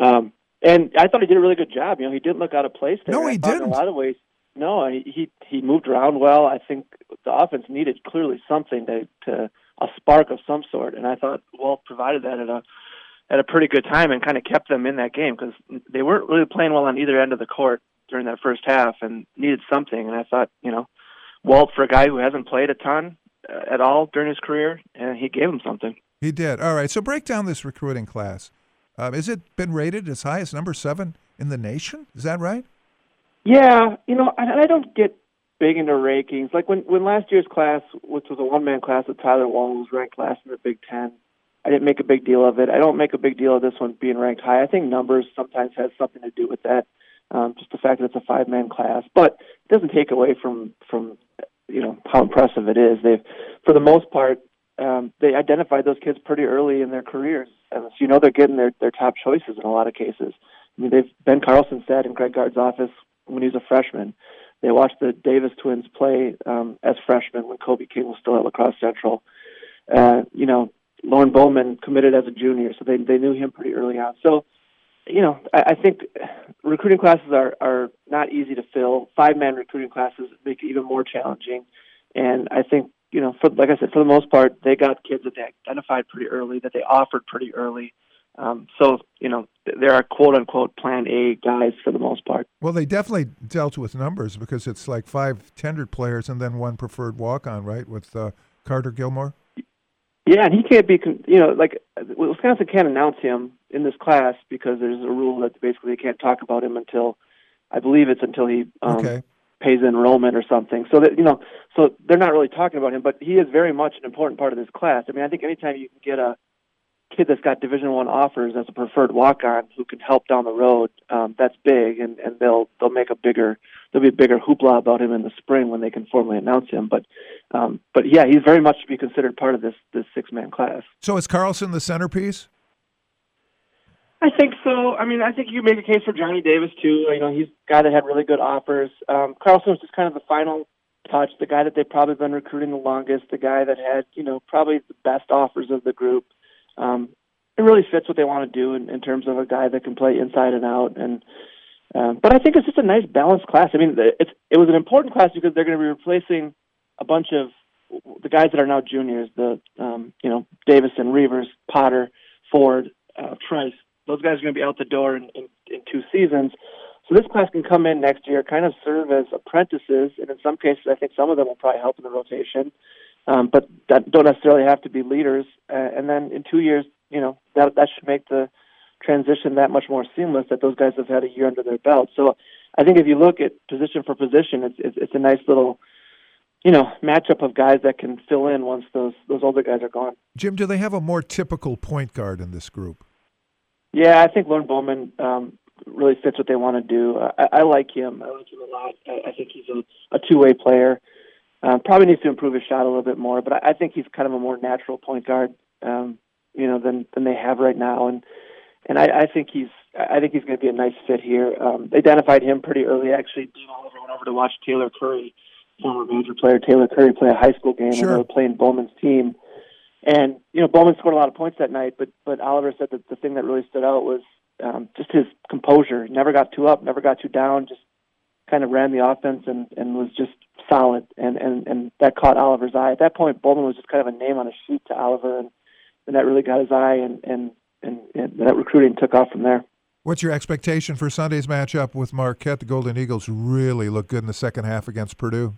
Um, and I thought he did a really good job. You know, he didn't look out of place there. No, he didn't. In a lot of ways, no, he, he he moved around well. I think the offense needed clearly something to, to a spark of some sort, and I thought Walt provided that at a at a pretty good time and kind of kept them in that game because they weren't really playing well on either end of the court during that first half and needed something. And I thought, you know, Walt, for a guy who hasn't played a ton at all during his career, and he gave him something. He did. All right, so break down this recruiting class. Uh, has it been rated as high as number seven in the nation? Is that right? Yeah, you know, I, I don't get big into rankings. Like when, when last year's class, which was a one-man class with Tyler Wall, was ranked last in the Big Ten, I didn't make a big deal of it. I don't make a big deal of this one being ranked high. I think numbers sometimes has something to do with that, um, just the fact that it's a five-man class. But it doesn't take away from, from you know, how impressive it is. They've, for the most part, um, they identified those kids pretty early in their careers. And so you know they're getting their, their top choices in a lot of cases. I mean, they've Ben Carlson sat in Greg Gard's office when he was a freshman. They watched the Davis twins play um, as freshmen when Kobe King was still at La Crosse Central. Uh, you know, Lauren Bowman committed as a junior, so they they knew him pretty early on. So, you know, I, I think recruiting classes are, are not easy to fill. Five-man recruiting classes make it even more challenging. And I think, you know, for, like I said, for the most part, they got kids that they identified pretty early, that they offered pretty early. Um, so, you know, there are quote-unquote plan A guys for the most part. Well, they definitely dealt with numbers because it's like five tendered players and then one preferred walk-on, right, with uh, Carter Gilmore? Yeah, and he can't be, you know, like Wisconsin can't announce him in this class because there's a rule that basically they can't talk about him until, I believe it's until he um, okay. pays enrollment or something. So that you know, so they're not really talking about him, but he is very much an important part of this class. I mean, I think anytime you can get a kid that's got Division I offers as a preferred walk-on who can help down the road, um, that's big, and, and they'll they'll make a bigger there'll be a bigger hoopla about him in the spring when they can formally announce him. But um, but yeah, he's very much to be considered part of this this six-man class. So is Carlson the centerpiece? I think so. I mean, I think you make a case for Johnny Davis too. You know, he's a guy that had really good offers. Um, Carlson was just kind of the final touch, the guy that they've probably been recruiting the longest, the guy that had you know probably the best offers of the group. Um, it really fits what they want to do in, in terms of a guy that can play inside and out. And um, but I think it's just a nice balanced class. I mean, it's, it was an important class because they're going to be replacing a bunch of the guys that are now juniors, the um, you know Davison, Reavers, Potter, Ford, uh, Trice. Those guys are going to be out the door in, in, in two seasons. So this class can come in next year, kind of serve as apprentices, and in some cases I think some of them will probably help in the rotation. Um, but that don't necessarily have to be leaders. Uh, and then in two years, you know, that that should make the transition that much more seamless that those guys have had a year under their belt. So I think if you look at position for position, it's it's, it's a nice little, you know, matchup of guys that can fill in once those, those older guys are gone. Jim, do they have a more typical point guard in this group? Yeah, I think Lauren Bowman um, really fits what they want to do. I, I like him. I like him a lot. I, I think he's a, a two-way player. Um, probably needs to improve his shot a little bit more, but I, I think he's kind of a more natural point guard, um, you know, than, than they have right now. And and I, I think he's I think he's going to be a nice fit here. Um, they identified him pretty early. Actually, Dean Oliver went over to watch Taylor Curry, former major player Taylor Curry, play a high school game, sure. and they were playing Bowman's team. And you know, Bowman scored a lot of points that night, but but Oliver said that the thing that really stood out was um, just his composure. Never got too up, never got too down. Just kind of ran the offense and, and was just solid, and, and, and that caught Oliver's eye. At that point, Bowman was just kind of a name on a sheet to Oliver, and, and that really got his eye, and, and, and, and that recruiting took off from there. What's your expectation for Sunday's matchup with Marquette? The Golden Eagles really looked good in the second half against Purdue.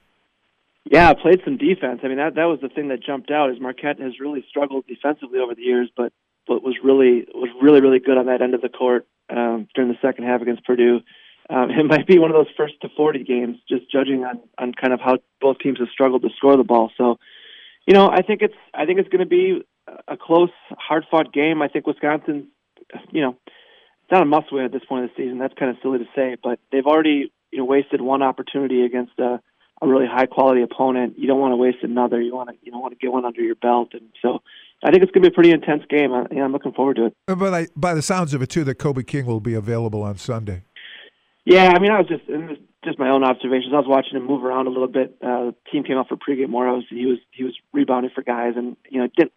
Yeah, played some defense. I mean, that that was the thing that jumped out is Marquette has really struggled defensively over the years, but, but was really was really, really good on that end of the court um, during the second half against Purdue. Um, it might be one of those first to forty games, just judging on, on kind of how both teams have struggled to score the ball. So, you know, I think it's I think it's going to be a close, hard-fought game. I think Wisconsin, you know, it's not a must-win at this point of the season. That's kind of silly to say, but they've already you know wasted one opportunity against a a really high-quality opponent. You don't want to waste another. You want to you don't want to get one under your belt. And so I think it's going to be a pretty intense game. I, I'm looking forward to it. But I, by the sounds of it, too, that Kobe King will be available on Sunday. Yeah, I mean, I was just just my own observations. I was watching him move around a little bit. Uh, the team came out for pregame warm-ups, and he was he was rebounding for guys, and you know, didn't.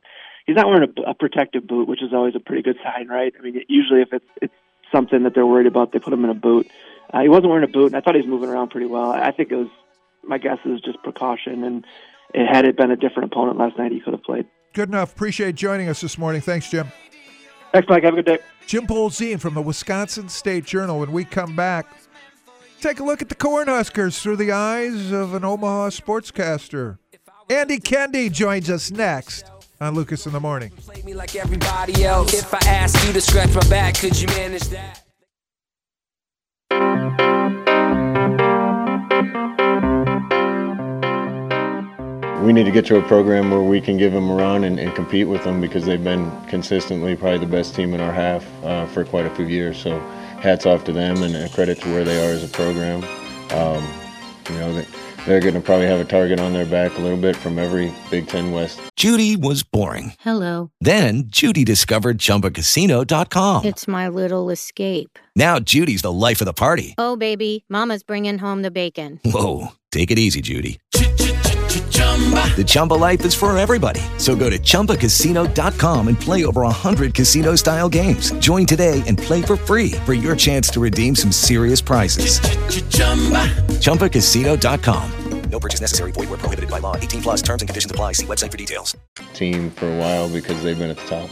He's not wearing a, a protective boot, which is always a pretty good sign, right? I mean, usually if it's it's something that they're worried about, they put him in a boot. Uh, he wasn't wearing a boot, and I thought he was moving around pretty well. I think it was, my guess is just precaution, and it, had it been a different opponent last night, he could have played. Good enough. Appreciate joining us this morning. Thanks, Jim. Thanks, Mike. Have a good day. Jim Polzin from the Wisconsin State Journal. When we come back, take a look at the Cornhuskers through the eyes of an Omaha sportscaster. Andy Kendeigh joins us next on Lucas in the Morning. Play me like everybody else. If I asked you to scratch my back, could you manage that? We need to get to a program where we can give them a run and, and compete with them, because they've been consistently probably the best team in our half uh, for quite a few years. So hats off to them, and a credit to where they are as a program. Um, you know, that. They're going to probably have a target on their back a little bit from every Big Ten West. Judy was boring. Hello. Then Judy discovered Chumba Casino dot com. It's my little escape. Now Judy's the life of the party. Oh, baby, mama's bringing home the bacon. Whoa, take it easy, Judy. The Chumba life is for everybody. So go to Chumba Casino dot com and play over one hundred casino-style games. Join today and play for free for your chance to redeem some serious prizes. Ch-ch-chumba. Chumba Casino dot com. No purchase necessary. Void where prohibited by law. eighteen plus terms and conditions apply. See website for details. Team for a while, because they've been at the top.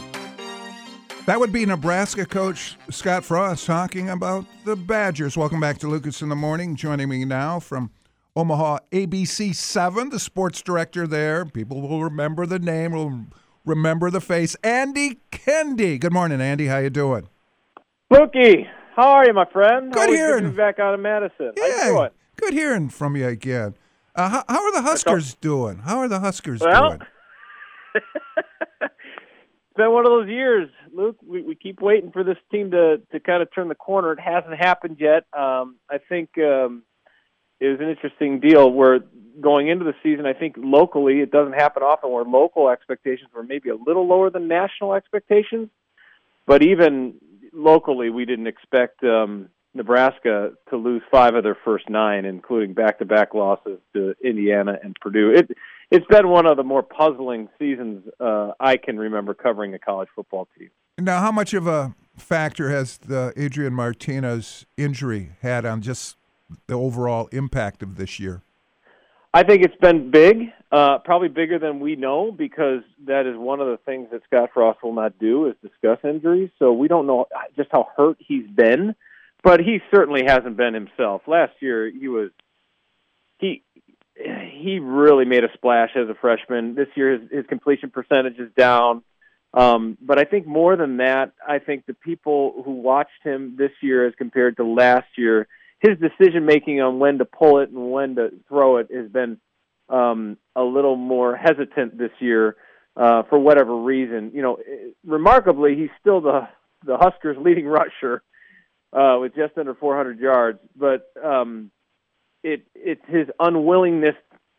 That would be Nebraska coach Scott Frost talking about the Badgers. Welcome back to Lucas in the Morning. Joining me now from Omaha A B C seven, the sports director there. People will remember the name, will remember the face. Andy Kendeigh. Good morning, Andy. How you doing? Lukey, how are you, my friend? Good Always hearing. Good to be back out of Madison. Yeah, how you doing? Good hearing from you again. Uh, how, how are the Huskers doing? How are the Huskers well, doing? It's been one of those years, Luke. We, we keep waiting for this team to, to kind of turn the corner. It hasn't happened yet. Um, I think... Um, It was an interesting deal where going into the season, I think locally, it doesn't happen often where local expectations were maybe a little lower than national expectations. But even locally, we didn't expect um, Nebraska to lose five of their first nine, including back-to-back losses to Indiana and Purdue. It, it's been one of the more puzzling seasons uh, I can remember covering a college football team. Now, how much of a factor has the Adrian Martinez injury had on just the overall impact of this year? I think it's been big, uh, probably bigger than we know, because that is one of the things that Scott Frost will not do is discuss injuries. So we don't know just how hurt he's been, but he certainly hasn't been himself. Last year, he was he he really made a splash as a freshman. This year, his, his completion percentage is down. Um, but I think more than that, I think the people who watched him this year as compared to last year, his decision-making on when to pull it and when to throw it has been um, a little more hesitant this year uh, for whatever reason. You know, remarkably, he's still the, the Huskers' leading rusher uh, with just under four hundred yards, but um, it, it's his unwillingness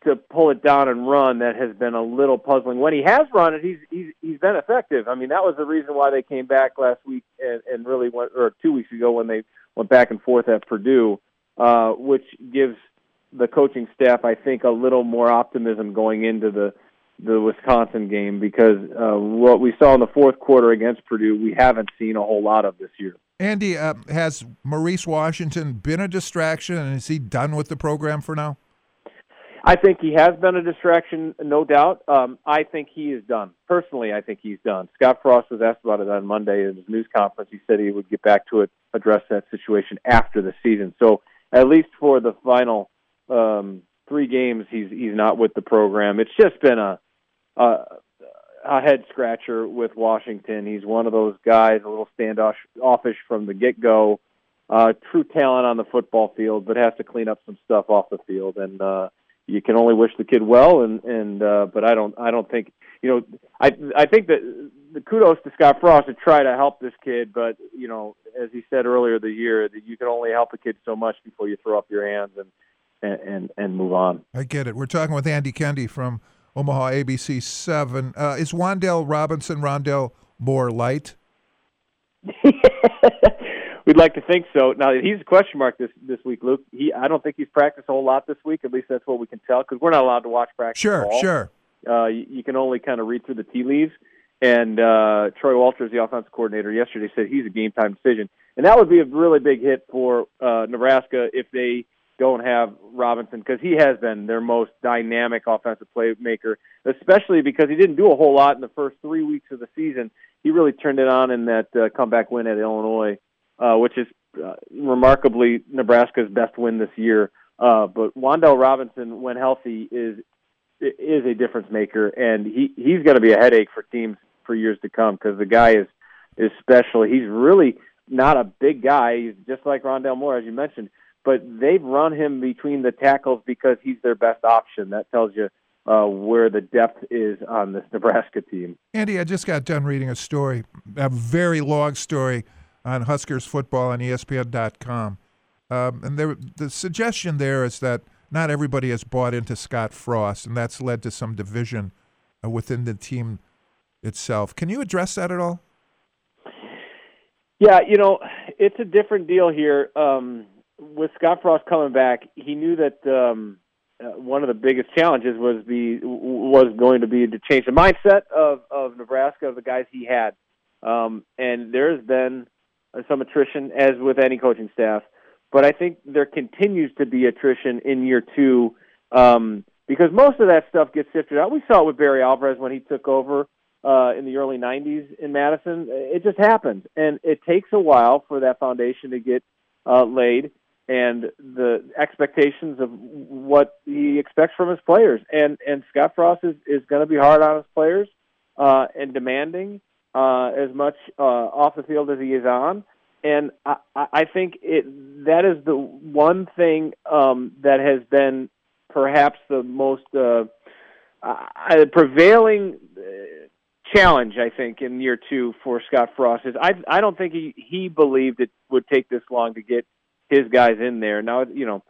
to pull it down and run that has been a little puzzling. When he has run it, he's he's, he's been effective. I mean, that was the reason why they came back last week and, and really went, or two weeks ago when they went back and forth at Purdue, uh, which gives the coaching staff, I think, a little more optimism going into the, the Wisconsin game, because uh, what we saw in the fourth quarter against Purdue, we haven't seen a whole lot of this year. Andy, uh, has Maurice Washington been a distraction, and is he done with the program for now? I think he has been a distraction, no doubt. Um, I think he is done. Personally, I think he's done. Scott Frost was asked about it on Monday in his news conference. He said he would get back to it, address that situation after the season. So at least for the final um, three games, he's he's not with the program. It's just been a, a, a head-scratcher with Washington. He's one of those guys, a little standoffish from the get-go, uh, true talent on the football field, but has to clean up some stuff off the field. And, uh, you can only wish the kid well, and and uh, but I don't I don't think you know I I think that the kudos to Scott Frost to try to help this kid, but you know, as he said earlier the year, that you can only help a kid so much before you throw up your hands, and and, and, and move on. I get it. We're talking with Andy Kendeigh from Omaha A B C seven. Uh, is Wandale Robinson, Rondale Moore light? We'd like to think so. Now, he's a question mark this, this week, Luke. He, I don't think he's practiced a whole lot this week. At least that's what we can tell, because we're not allowed to watch practice. Sure, at all. sure. Uh, you, you can only kind of read through the tea leaves. And uh, Troy Walters, the offensive coordinator, yesterday said he's a game-time decision. And that would be a really big hit for uh, Nebraska if they don't have Robinson, because he has been their most dynamic offensive playmaker, especially because he didn't do a whole lot in the first three weeks of the season. He really turned it on in that uh, comeback win at Illinois, uh, which is uh, remarkably Nebraska's best win this year. Uh, but Wandale Robinson, when healthy, is is a difference maker, and he, he's going to be a headache for teams for years to come, because the guy is, is special. He's really not a big guy. He's just like Rondale Moore, as you mentioned, but they've run him between the tackles because he's their best option. That tells you uh, where the depth is on this Nebraska team. Andy, I just got done reading a story, a very long story on Huskers football on E S P N dot com. Um, and there, the suggestion there is that not everybody has bought into Scott Frost, and that's led to some division uh, within the team itself. Can you address that at all? Yeah, you know, it's a different deal here. Um, with Scott Frost coming back, he knew that um, uh, one of the biggest challenges was the was going to be to change the mindset of, of Nebraska, of the guys he had. Um, and there's been some attrition, as with any coaching staff. But I think there continues to be attrition in year two um, because most of that stuff gets sifted out. We saw it with Barry Alvarez when he took over uh, in the early nineties in Madison. It just happens, and it takes a while for that foundation to get uh, laid and the expectations of what he expects from his players. And and Scott Frost is, is going to be hard on his players uh, and demanding uh, as much uh, off the field as he is on. And I, I think it, that is the one thing um, that has been perhaps the most uh, uh, prevailing challenge, I think, in year two for Scott Frost. Is I, I don't think he, he believed it would take this long to get his guys in there. Now, you know,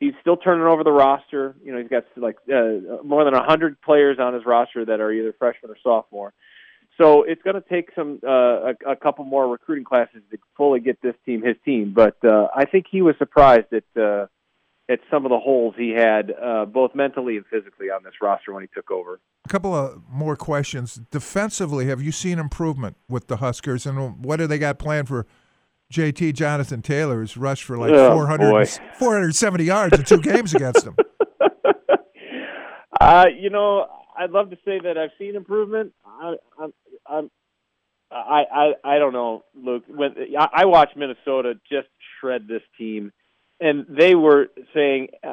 he's still turning over the roster. You know, he's got like uh, more than one hundred players on his roster that are either freshman or sophomore. So it's going to take some uh, a, a couple more recruiting classes to fully get this team his team. But uh, I think he was surprised at uh, at some of the holes he had, uh, both mentally and physically, on this roster when he took over. A couple of more questions. Defensively, have you seen improvement with the Huskers? And what do they got planned for J T Jonathan Taylor, who's rushed for like oh, four hundred, four hundred seventy yards in two games against them? Uh, you know, I'd love to say that I've seen improvement. I, I, I, I, I don't know, Luke. When I watched Minnesota just shred this team, and they were saying uh,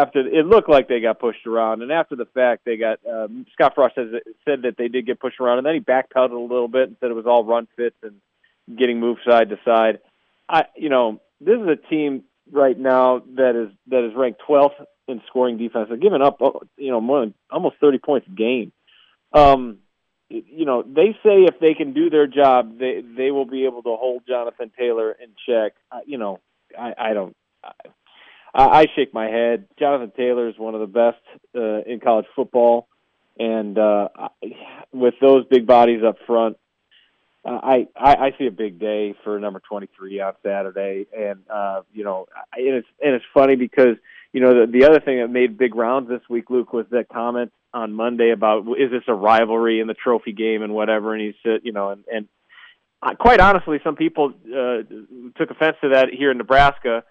after it looked like they got pushed around, and after the fact they got um, Scott Frost has said that they did get pushed around, and then he backpedaled a little bit and said it was all run fits and getting moved side to side. I, you know, this is a team right now that is that is ranked twelfth in scoring defense. They're giving up, you know, more than almost thirty points a game. Um, you know, they say if they can do their job, they, they will be able to hold Jonathan Taylor in check. Uh, you know, I, I don't, I, I shake my head. Jonathan Taylor is one of the best uh, in college football. And uh, with those big bodies up front, Uh, I, I see a big day for number twenty-three on Saturday, and uh, you know, and it's and it's funny because you know the, the other thing that made big rounds this week, Luke, was that comment on Monday about is this a rivalry in the trophy game and whatever, and he said, you know, and and I, quite honestly, some people uh, took offense to that here in Nebraska,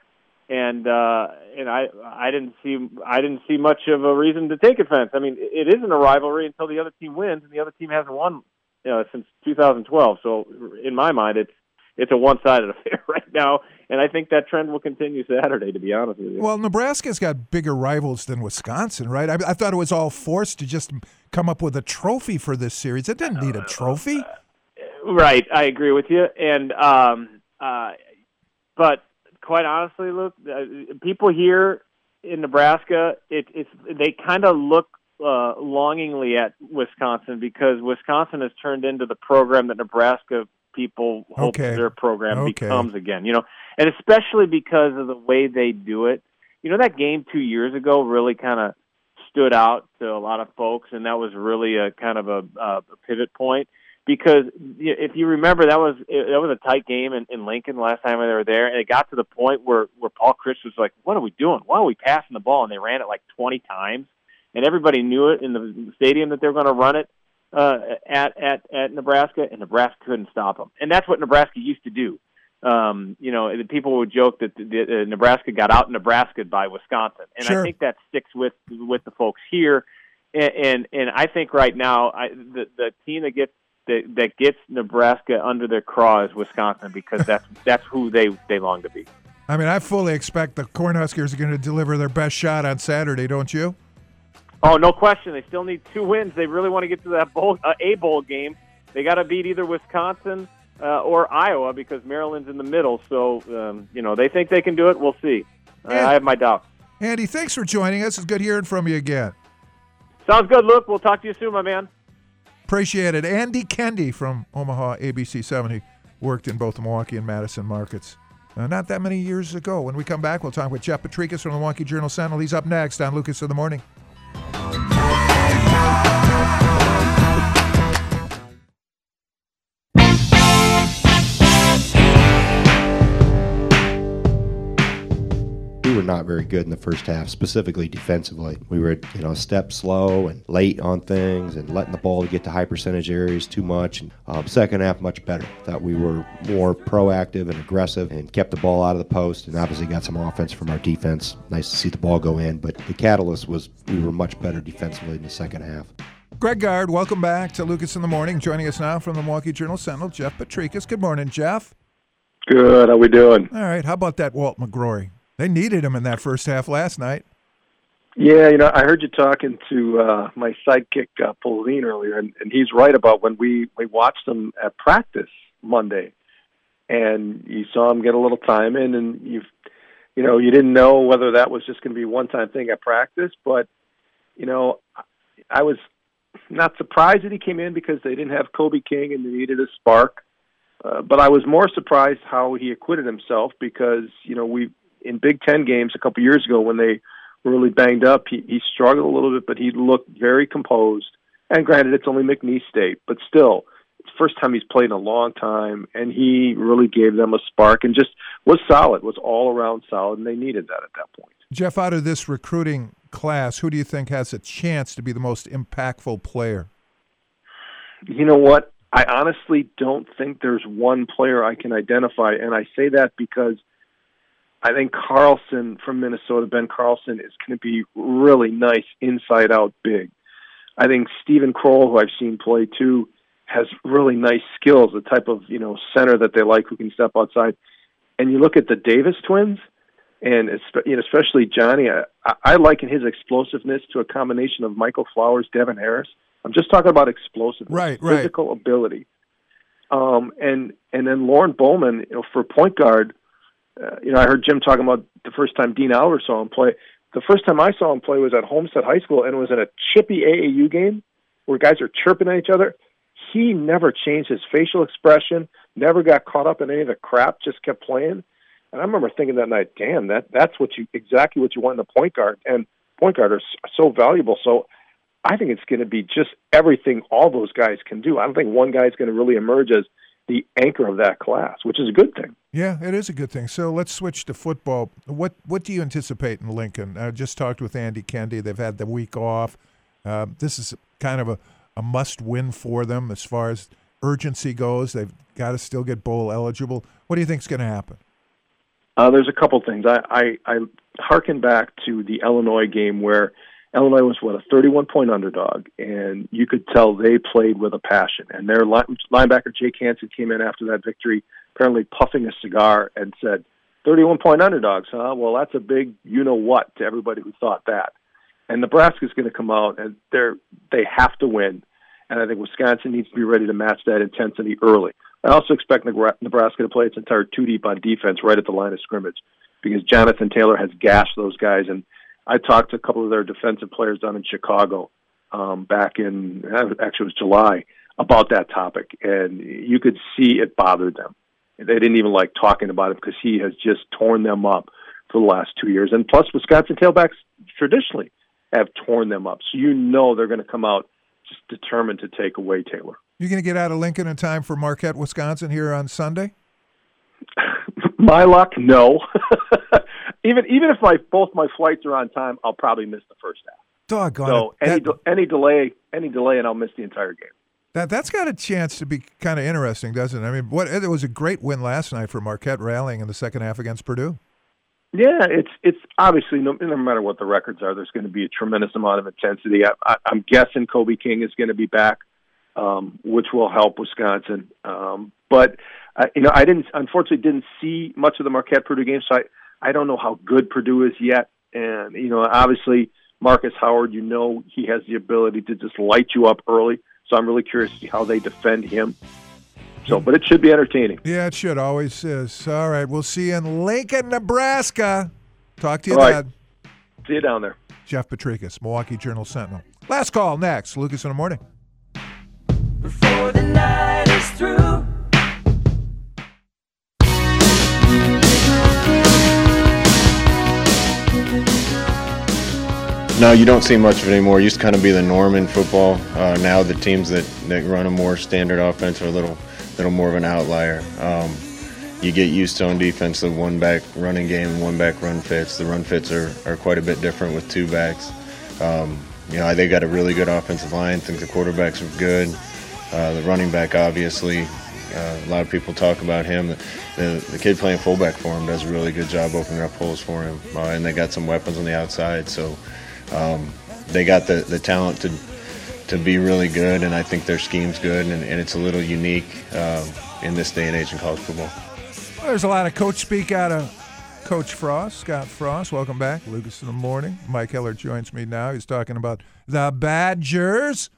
and uh, and I I didn't see I didn't see much of a reason to take offense. I mean, it isn't a rivalry until the other team wins, and the other team hasn't won, you know, since two thousand twelve. So in my mind, it's it's a one-sided affair right now, and I think that trend will continue Saturday, to be honest with you. Well, Nebraska's got bigger rivals than Wisconsin, right? I, I thought it was all forced to just come up with a trophy for this series. It didn't need a trophy. Uh, right, I agree with you. And um, uh, but quite honestly, Luke, uh, people here in Nebraska, it, it's they kind of look Uh, longingly at Wisconsin because Wisconsin has turned into the program that Nebraska people hope okay. their program okay. becomes again, you know, and especially because of the way they do it. you know, that game two years ago really kind of stood out to a lot of folks, and that was really a kind of a, a pivot point because if you remember, that was that was a tight game in, in Lincoln last time they were there, and it got to the point where, where Paul Chris was like, what are we doing? Why are we passing the ball? And they ran it like twenty times, and everybody knew it in the stadium that they were going to run it uh, at, at, at Nebraska, and Nebraska couldn't stop them. And that's what Nebraska used to do. Um, you know, people would joke that the, the, Nebraska got out Nebraska by Wisconsin, and sure. I think that sticks with with the folks here. And and, and I think right now, I, the the team that gets that, that gets Nebraska under their craw is Wisconsin because that's that's who they, they long to be. I mean, I fully expect the Cornhuskers are going to deliver their best shot on Saturday, don't you? Oh, no question. They still need two wins. They really want to get to that bowl, uh, A bowl game. They got to beat either Wisconsin. Uh, or Iowa, because Maryland's in the middle. So, um, you know, they think they can do it. We'll see. Uh, Andy, I have my doubts. Andy, thanks for joining us. It's good hearing from you again. Sounds good, Luke. We'll talk to you soon, my man. Appreciate it. Andy Kendeigh from Omaha A B C seven. He worked in both the Milwaukee and Madison markets uh, not that many years ago. When we come back, we'll talk with Jeff Potrykus from the Milwaukee Journal Sentinel. He's up next on Lucas in the Morning. Not very good in the first half, specifically defensively. We were, you know, a step slow and late on things and letting the ball get to high percentage areas too much. And, um, second half, much better. Thought we were more proactive and aggressive and kept the ball out of the post and obviously got some offense from our defense. Nice to see the ball go in, but the catalyst was we were much better defensively in the second half. Greg Gard, welcome back to Lucas in the Morning. Joining us now from the Milwaukee Journal Sentinel, Jeff Potrykus. Good morning, Jeff. Good. How we doing? All right. How about that Walt McGrory? They needed him in that first half last night. Yeah, you know, I heard you talking to uh, my sidekick, uh, Polzin, earlier, and, and he's right about when we, we watched him at practice Monday, and you saw him get a little time in, and you you know, you didn't know whether that was just going to be a one-time thing at practice, but, you know, I was not surprised that he came in because they didn't have Kobe King and they needed a spark, uh, but I was more surprised how he acquitted himself because, you know, we in Big Ten games a couple years ago when they were really banged up, he, he struggled a little bit, but he looked very composed. And granted, it's only McNeese State, but still, it's the first time he's played in a long time, and he really gave them a spark and just was solid, was all-around solid, and they needed that at that point. Jeff, out of this recruiting class, who do you think has a chance to be the most impactful player? You know what? I honestly don't think there's one player I can identify, and I say that because I think Carlson from Minnesota, Ben Carlson, is going to be really nice inside-out big. I think Stephen Kroll, who I've seen play too, has really nice skills, the type of, you know, center that they like who can step outside. And you look at the Davis twins, and especially Johnny, I, I liken his explosiveness to a combination of Michael Flowers, Devin Harris. I'm just talking about explosiveness, right, right. Physical ability. Um, and, and then Lauren Bowman, you know, for point guard, Uh, you know, I heard Jim talking about the first time Dean Oliver saw him play. The first time I saw him play was at Homestead High School, and it was in a chippy A A U game where guys are chirping at each other. He never changed his facial expression, never got caught up in any of the crap, just kept playing. And I remember thinking that night, damn, that that's what you exactly what you want in a point guard, and point guard are so valuable. So I think it's going to be just everything all those guys can do. I don't think one guy is going to really emerge as the anchor of that class, which is a good thing. Yeah, it is a good thing. So let's switch to football. What what do you anticipate in Lincoln? I just talked with Andy Kendeigh. They've had the week off. Uh, this is kind of a, a must-win for them as far as urgency goes. They've got to still get bowl eligible. What do you think is going to happen? Uh, there's a couple things. I, I, I hearken back to the Illinois game where Illinois was, what, a thirty-one point underdog, and you could tell they played with a passion. And their line, linebacker, Jake Hansen, came in after that victory, apparently puffing a cigar, and said, thirty-one point underdogs, huh? Well, that's a big you-know-what to everybody who thought that. And Nebraska's going to come out, and they're, they have to win. And I think Wisconsin needs to be ready to match that intensity early. I also expect Nebraska to play its entire two-deep on defense right at the line of scrimmage because Jonathan Taylor has gashed those guys, and I talked to a couple of their defensive players down in Chicago um, back in, actually it was July, about that topic, and you could see it bothered them. They didn't even like talking about it because he has just torn them up for the last two years. And plus, Wisconsin tailbacks traditionally have torn them up. So you know they're going to come out just determined to take away Taylor. You're going to get out of Lincoln in time for Marquette, Wisconsin here on Sunday? My luck, no. even even if my both my flights are on time, I'll probably miss the first half. Doggone so it. Any, that... de- any delay, any delay, and I'll miss the entire game. That, that's got a chance to be kind of interesting, doesn't it? I mean, what it was a great win last night for Marquette, rallying in the second half against Purdue. Yeah, it's it's obviously, no, no matter what the records are, there's going to be a tremendous amount of intensity. I, I, I'm guessing Kobe King is going to be back, um, which will help Wisconsin. Um, but, uh, you know, I didn't unfortunately didn't see much of the Marquette-Purdue game, so I, I don't know how good Purdue is yet. And, you know, obviously Markus Howard, you know he has the ability to just light you up early. So I'm really curious to see how they defend him. So, but it should be entertaining. Yeah, it should. Always is. All right, we'll see you in Lincoln, Nebraska. Talk to you, All Dad. Right. See you down there. Jeff Potrykus, Milwaukee Journal Sentinel. Last call next. Lucas in the morning. Before the night is through. No, you don't see much of it anymore. It used to kind of be the norm in football. Uh, now the teams that, that run a more standard offense are a little little more of an outlier. Um, you get used to on defense the one-back running game and one-back run fits. The run fits are, are quite a bit different with two backs. Um, you know, they got a really good offensive line. I think the quarterbacks are good. Uh, the running back, obviously, uh, a lot of people talk about him. The, the, the kid playing fullback for him does a really good job opening up holes for him. Uh, and they got some weapons on the outside, so... Um, they got the, the talent to to be really good, and I think their scheme's good, and, and it's a little unique uh, in this day and age in college football. Well, there's a lot of coach speak out of Coach Frost, Scott Frost. Welcome back, Lucas in the morning. Mike Heller joins me now. He's talking about the Badgers.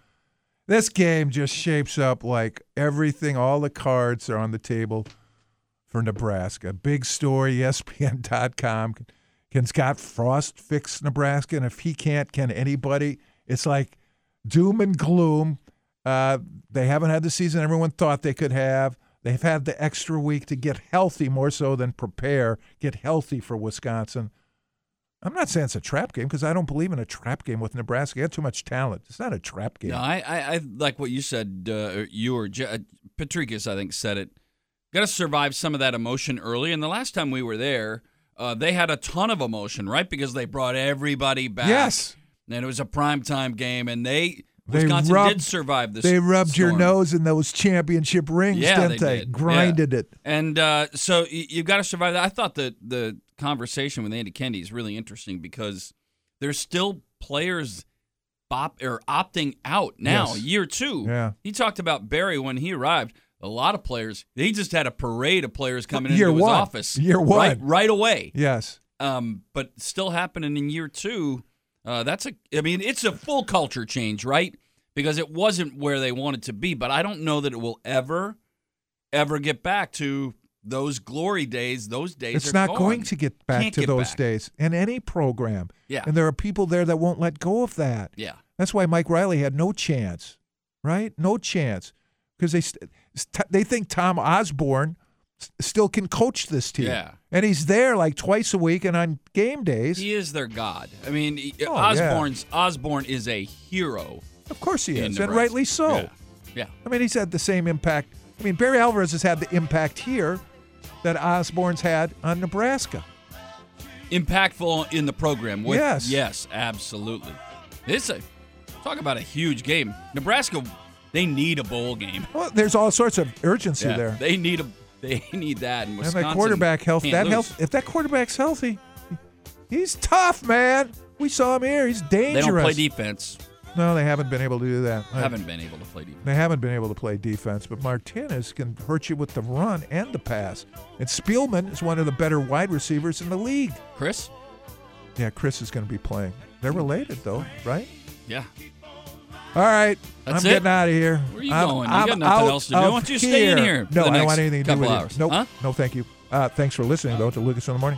This game just shapes up like everything. All the cards are on the table for Nebraska. Big story, E S P N dot com. Can Scott Frost fix Nebraska? And if he can't, can anybody? It's like doom and gloom. Uh, they haven't had the season everyone thought they could have. They've had the extra week to get healthy more so than prepare, get healthy for Wisconsin. I'm not saying it's a trap game because I don't believe in a trap game with Nebraska. They have too much talent. It's not a trap game. No, I, I, I like what you said. Uh, you or Je- Potrykus, I think, said it. Got to survive some of that emotion early. And the last time we were there, Uh, they had a ton of emotion, right? Because they brought everybody back. Yes. And it was a primetime game, and they, they Wisconsin rubbed, did survive this They rubbed storm. Your nose in those championship rings, yeah, didn't they? they? Did. Grinded yeah. it. And uh, so you, you've got to survive that. I thought the, the conversation with Andy Kendeigh is really interesting because there's still players bop, or opting out now, yes. year two. Yeah. He talked about Barry when he arrived. A lot of players, they just had a parade of players coming year into his one. office. Year one. Right, right away. Yes. Um, but still happening in year two. Uh, that's a, I mean, it's a full culture change, right? Because it wasn't where they wanted to be. But I don't know that it will ever, ever get back to those glory days. Those days it's are It's not gone. going to get back Can't to get those back. days in any program. Yeah. And there are people there that won't let go of that. Yeah. That's why Mike Riley had no chance, right? No chance. Because they st- they think Tom Osborne s- still can coach this team. Yeah. And he's there like twice a week and on game days. He is their god. I mean, he, oh, Osborne's, yeah. Osborne is a hero. Of course he is, and rightly so. Yeah. yeah. I mean, he's had the same impact. I mean, Barry Alvarez has had the impact here that Osborne's had on Nebraska. Impactful in the program. With, yes. Yes, absolutely. This a, talk about a huge game. Nebraska... They need a bowl game. Well, there's all sorts of urgency yeah, there. They need a, they need that. And, and that quarterback health. That health. If that quarterback's healthy, he's tough, man. We saw him here. He's dangerous. They don't play defense. No, they haven't been able to do that. I haven't been able to play defense. They haven't been able to play defense. But Martinez can hurt you with the run and the pass. And Spielman is one of the better wide receivers in the league. Chris? Yeah, Chris is going to be playing. They're related, though, right? Yeah. All right, That's I'm it? getting out of here. Where are you I'm, going? You I'm got nothing else to do. Why don't you stay in here? No, I don't want anything to do with hours. you. Nope. Huh? No, thank you. Uh, thanks for listening, uh, though, to Lucas in the Morning.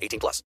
eighteen plus.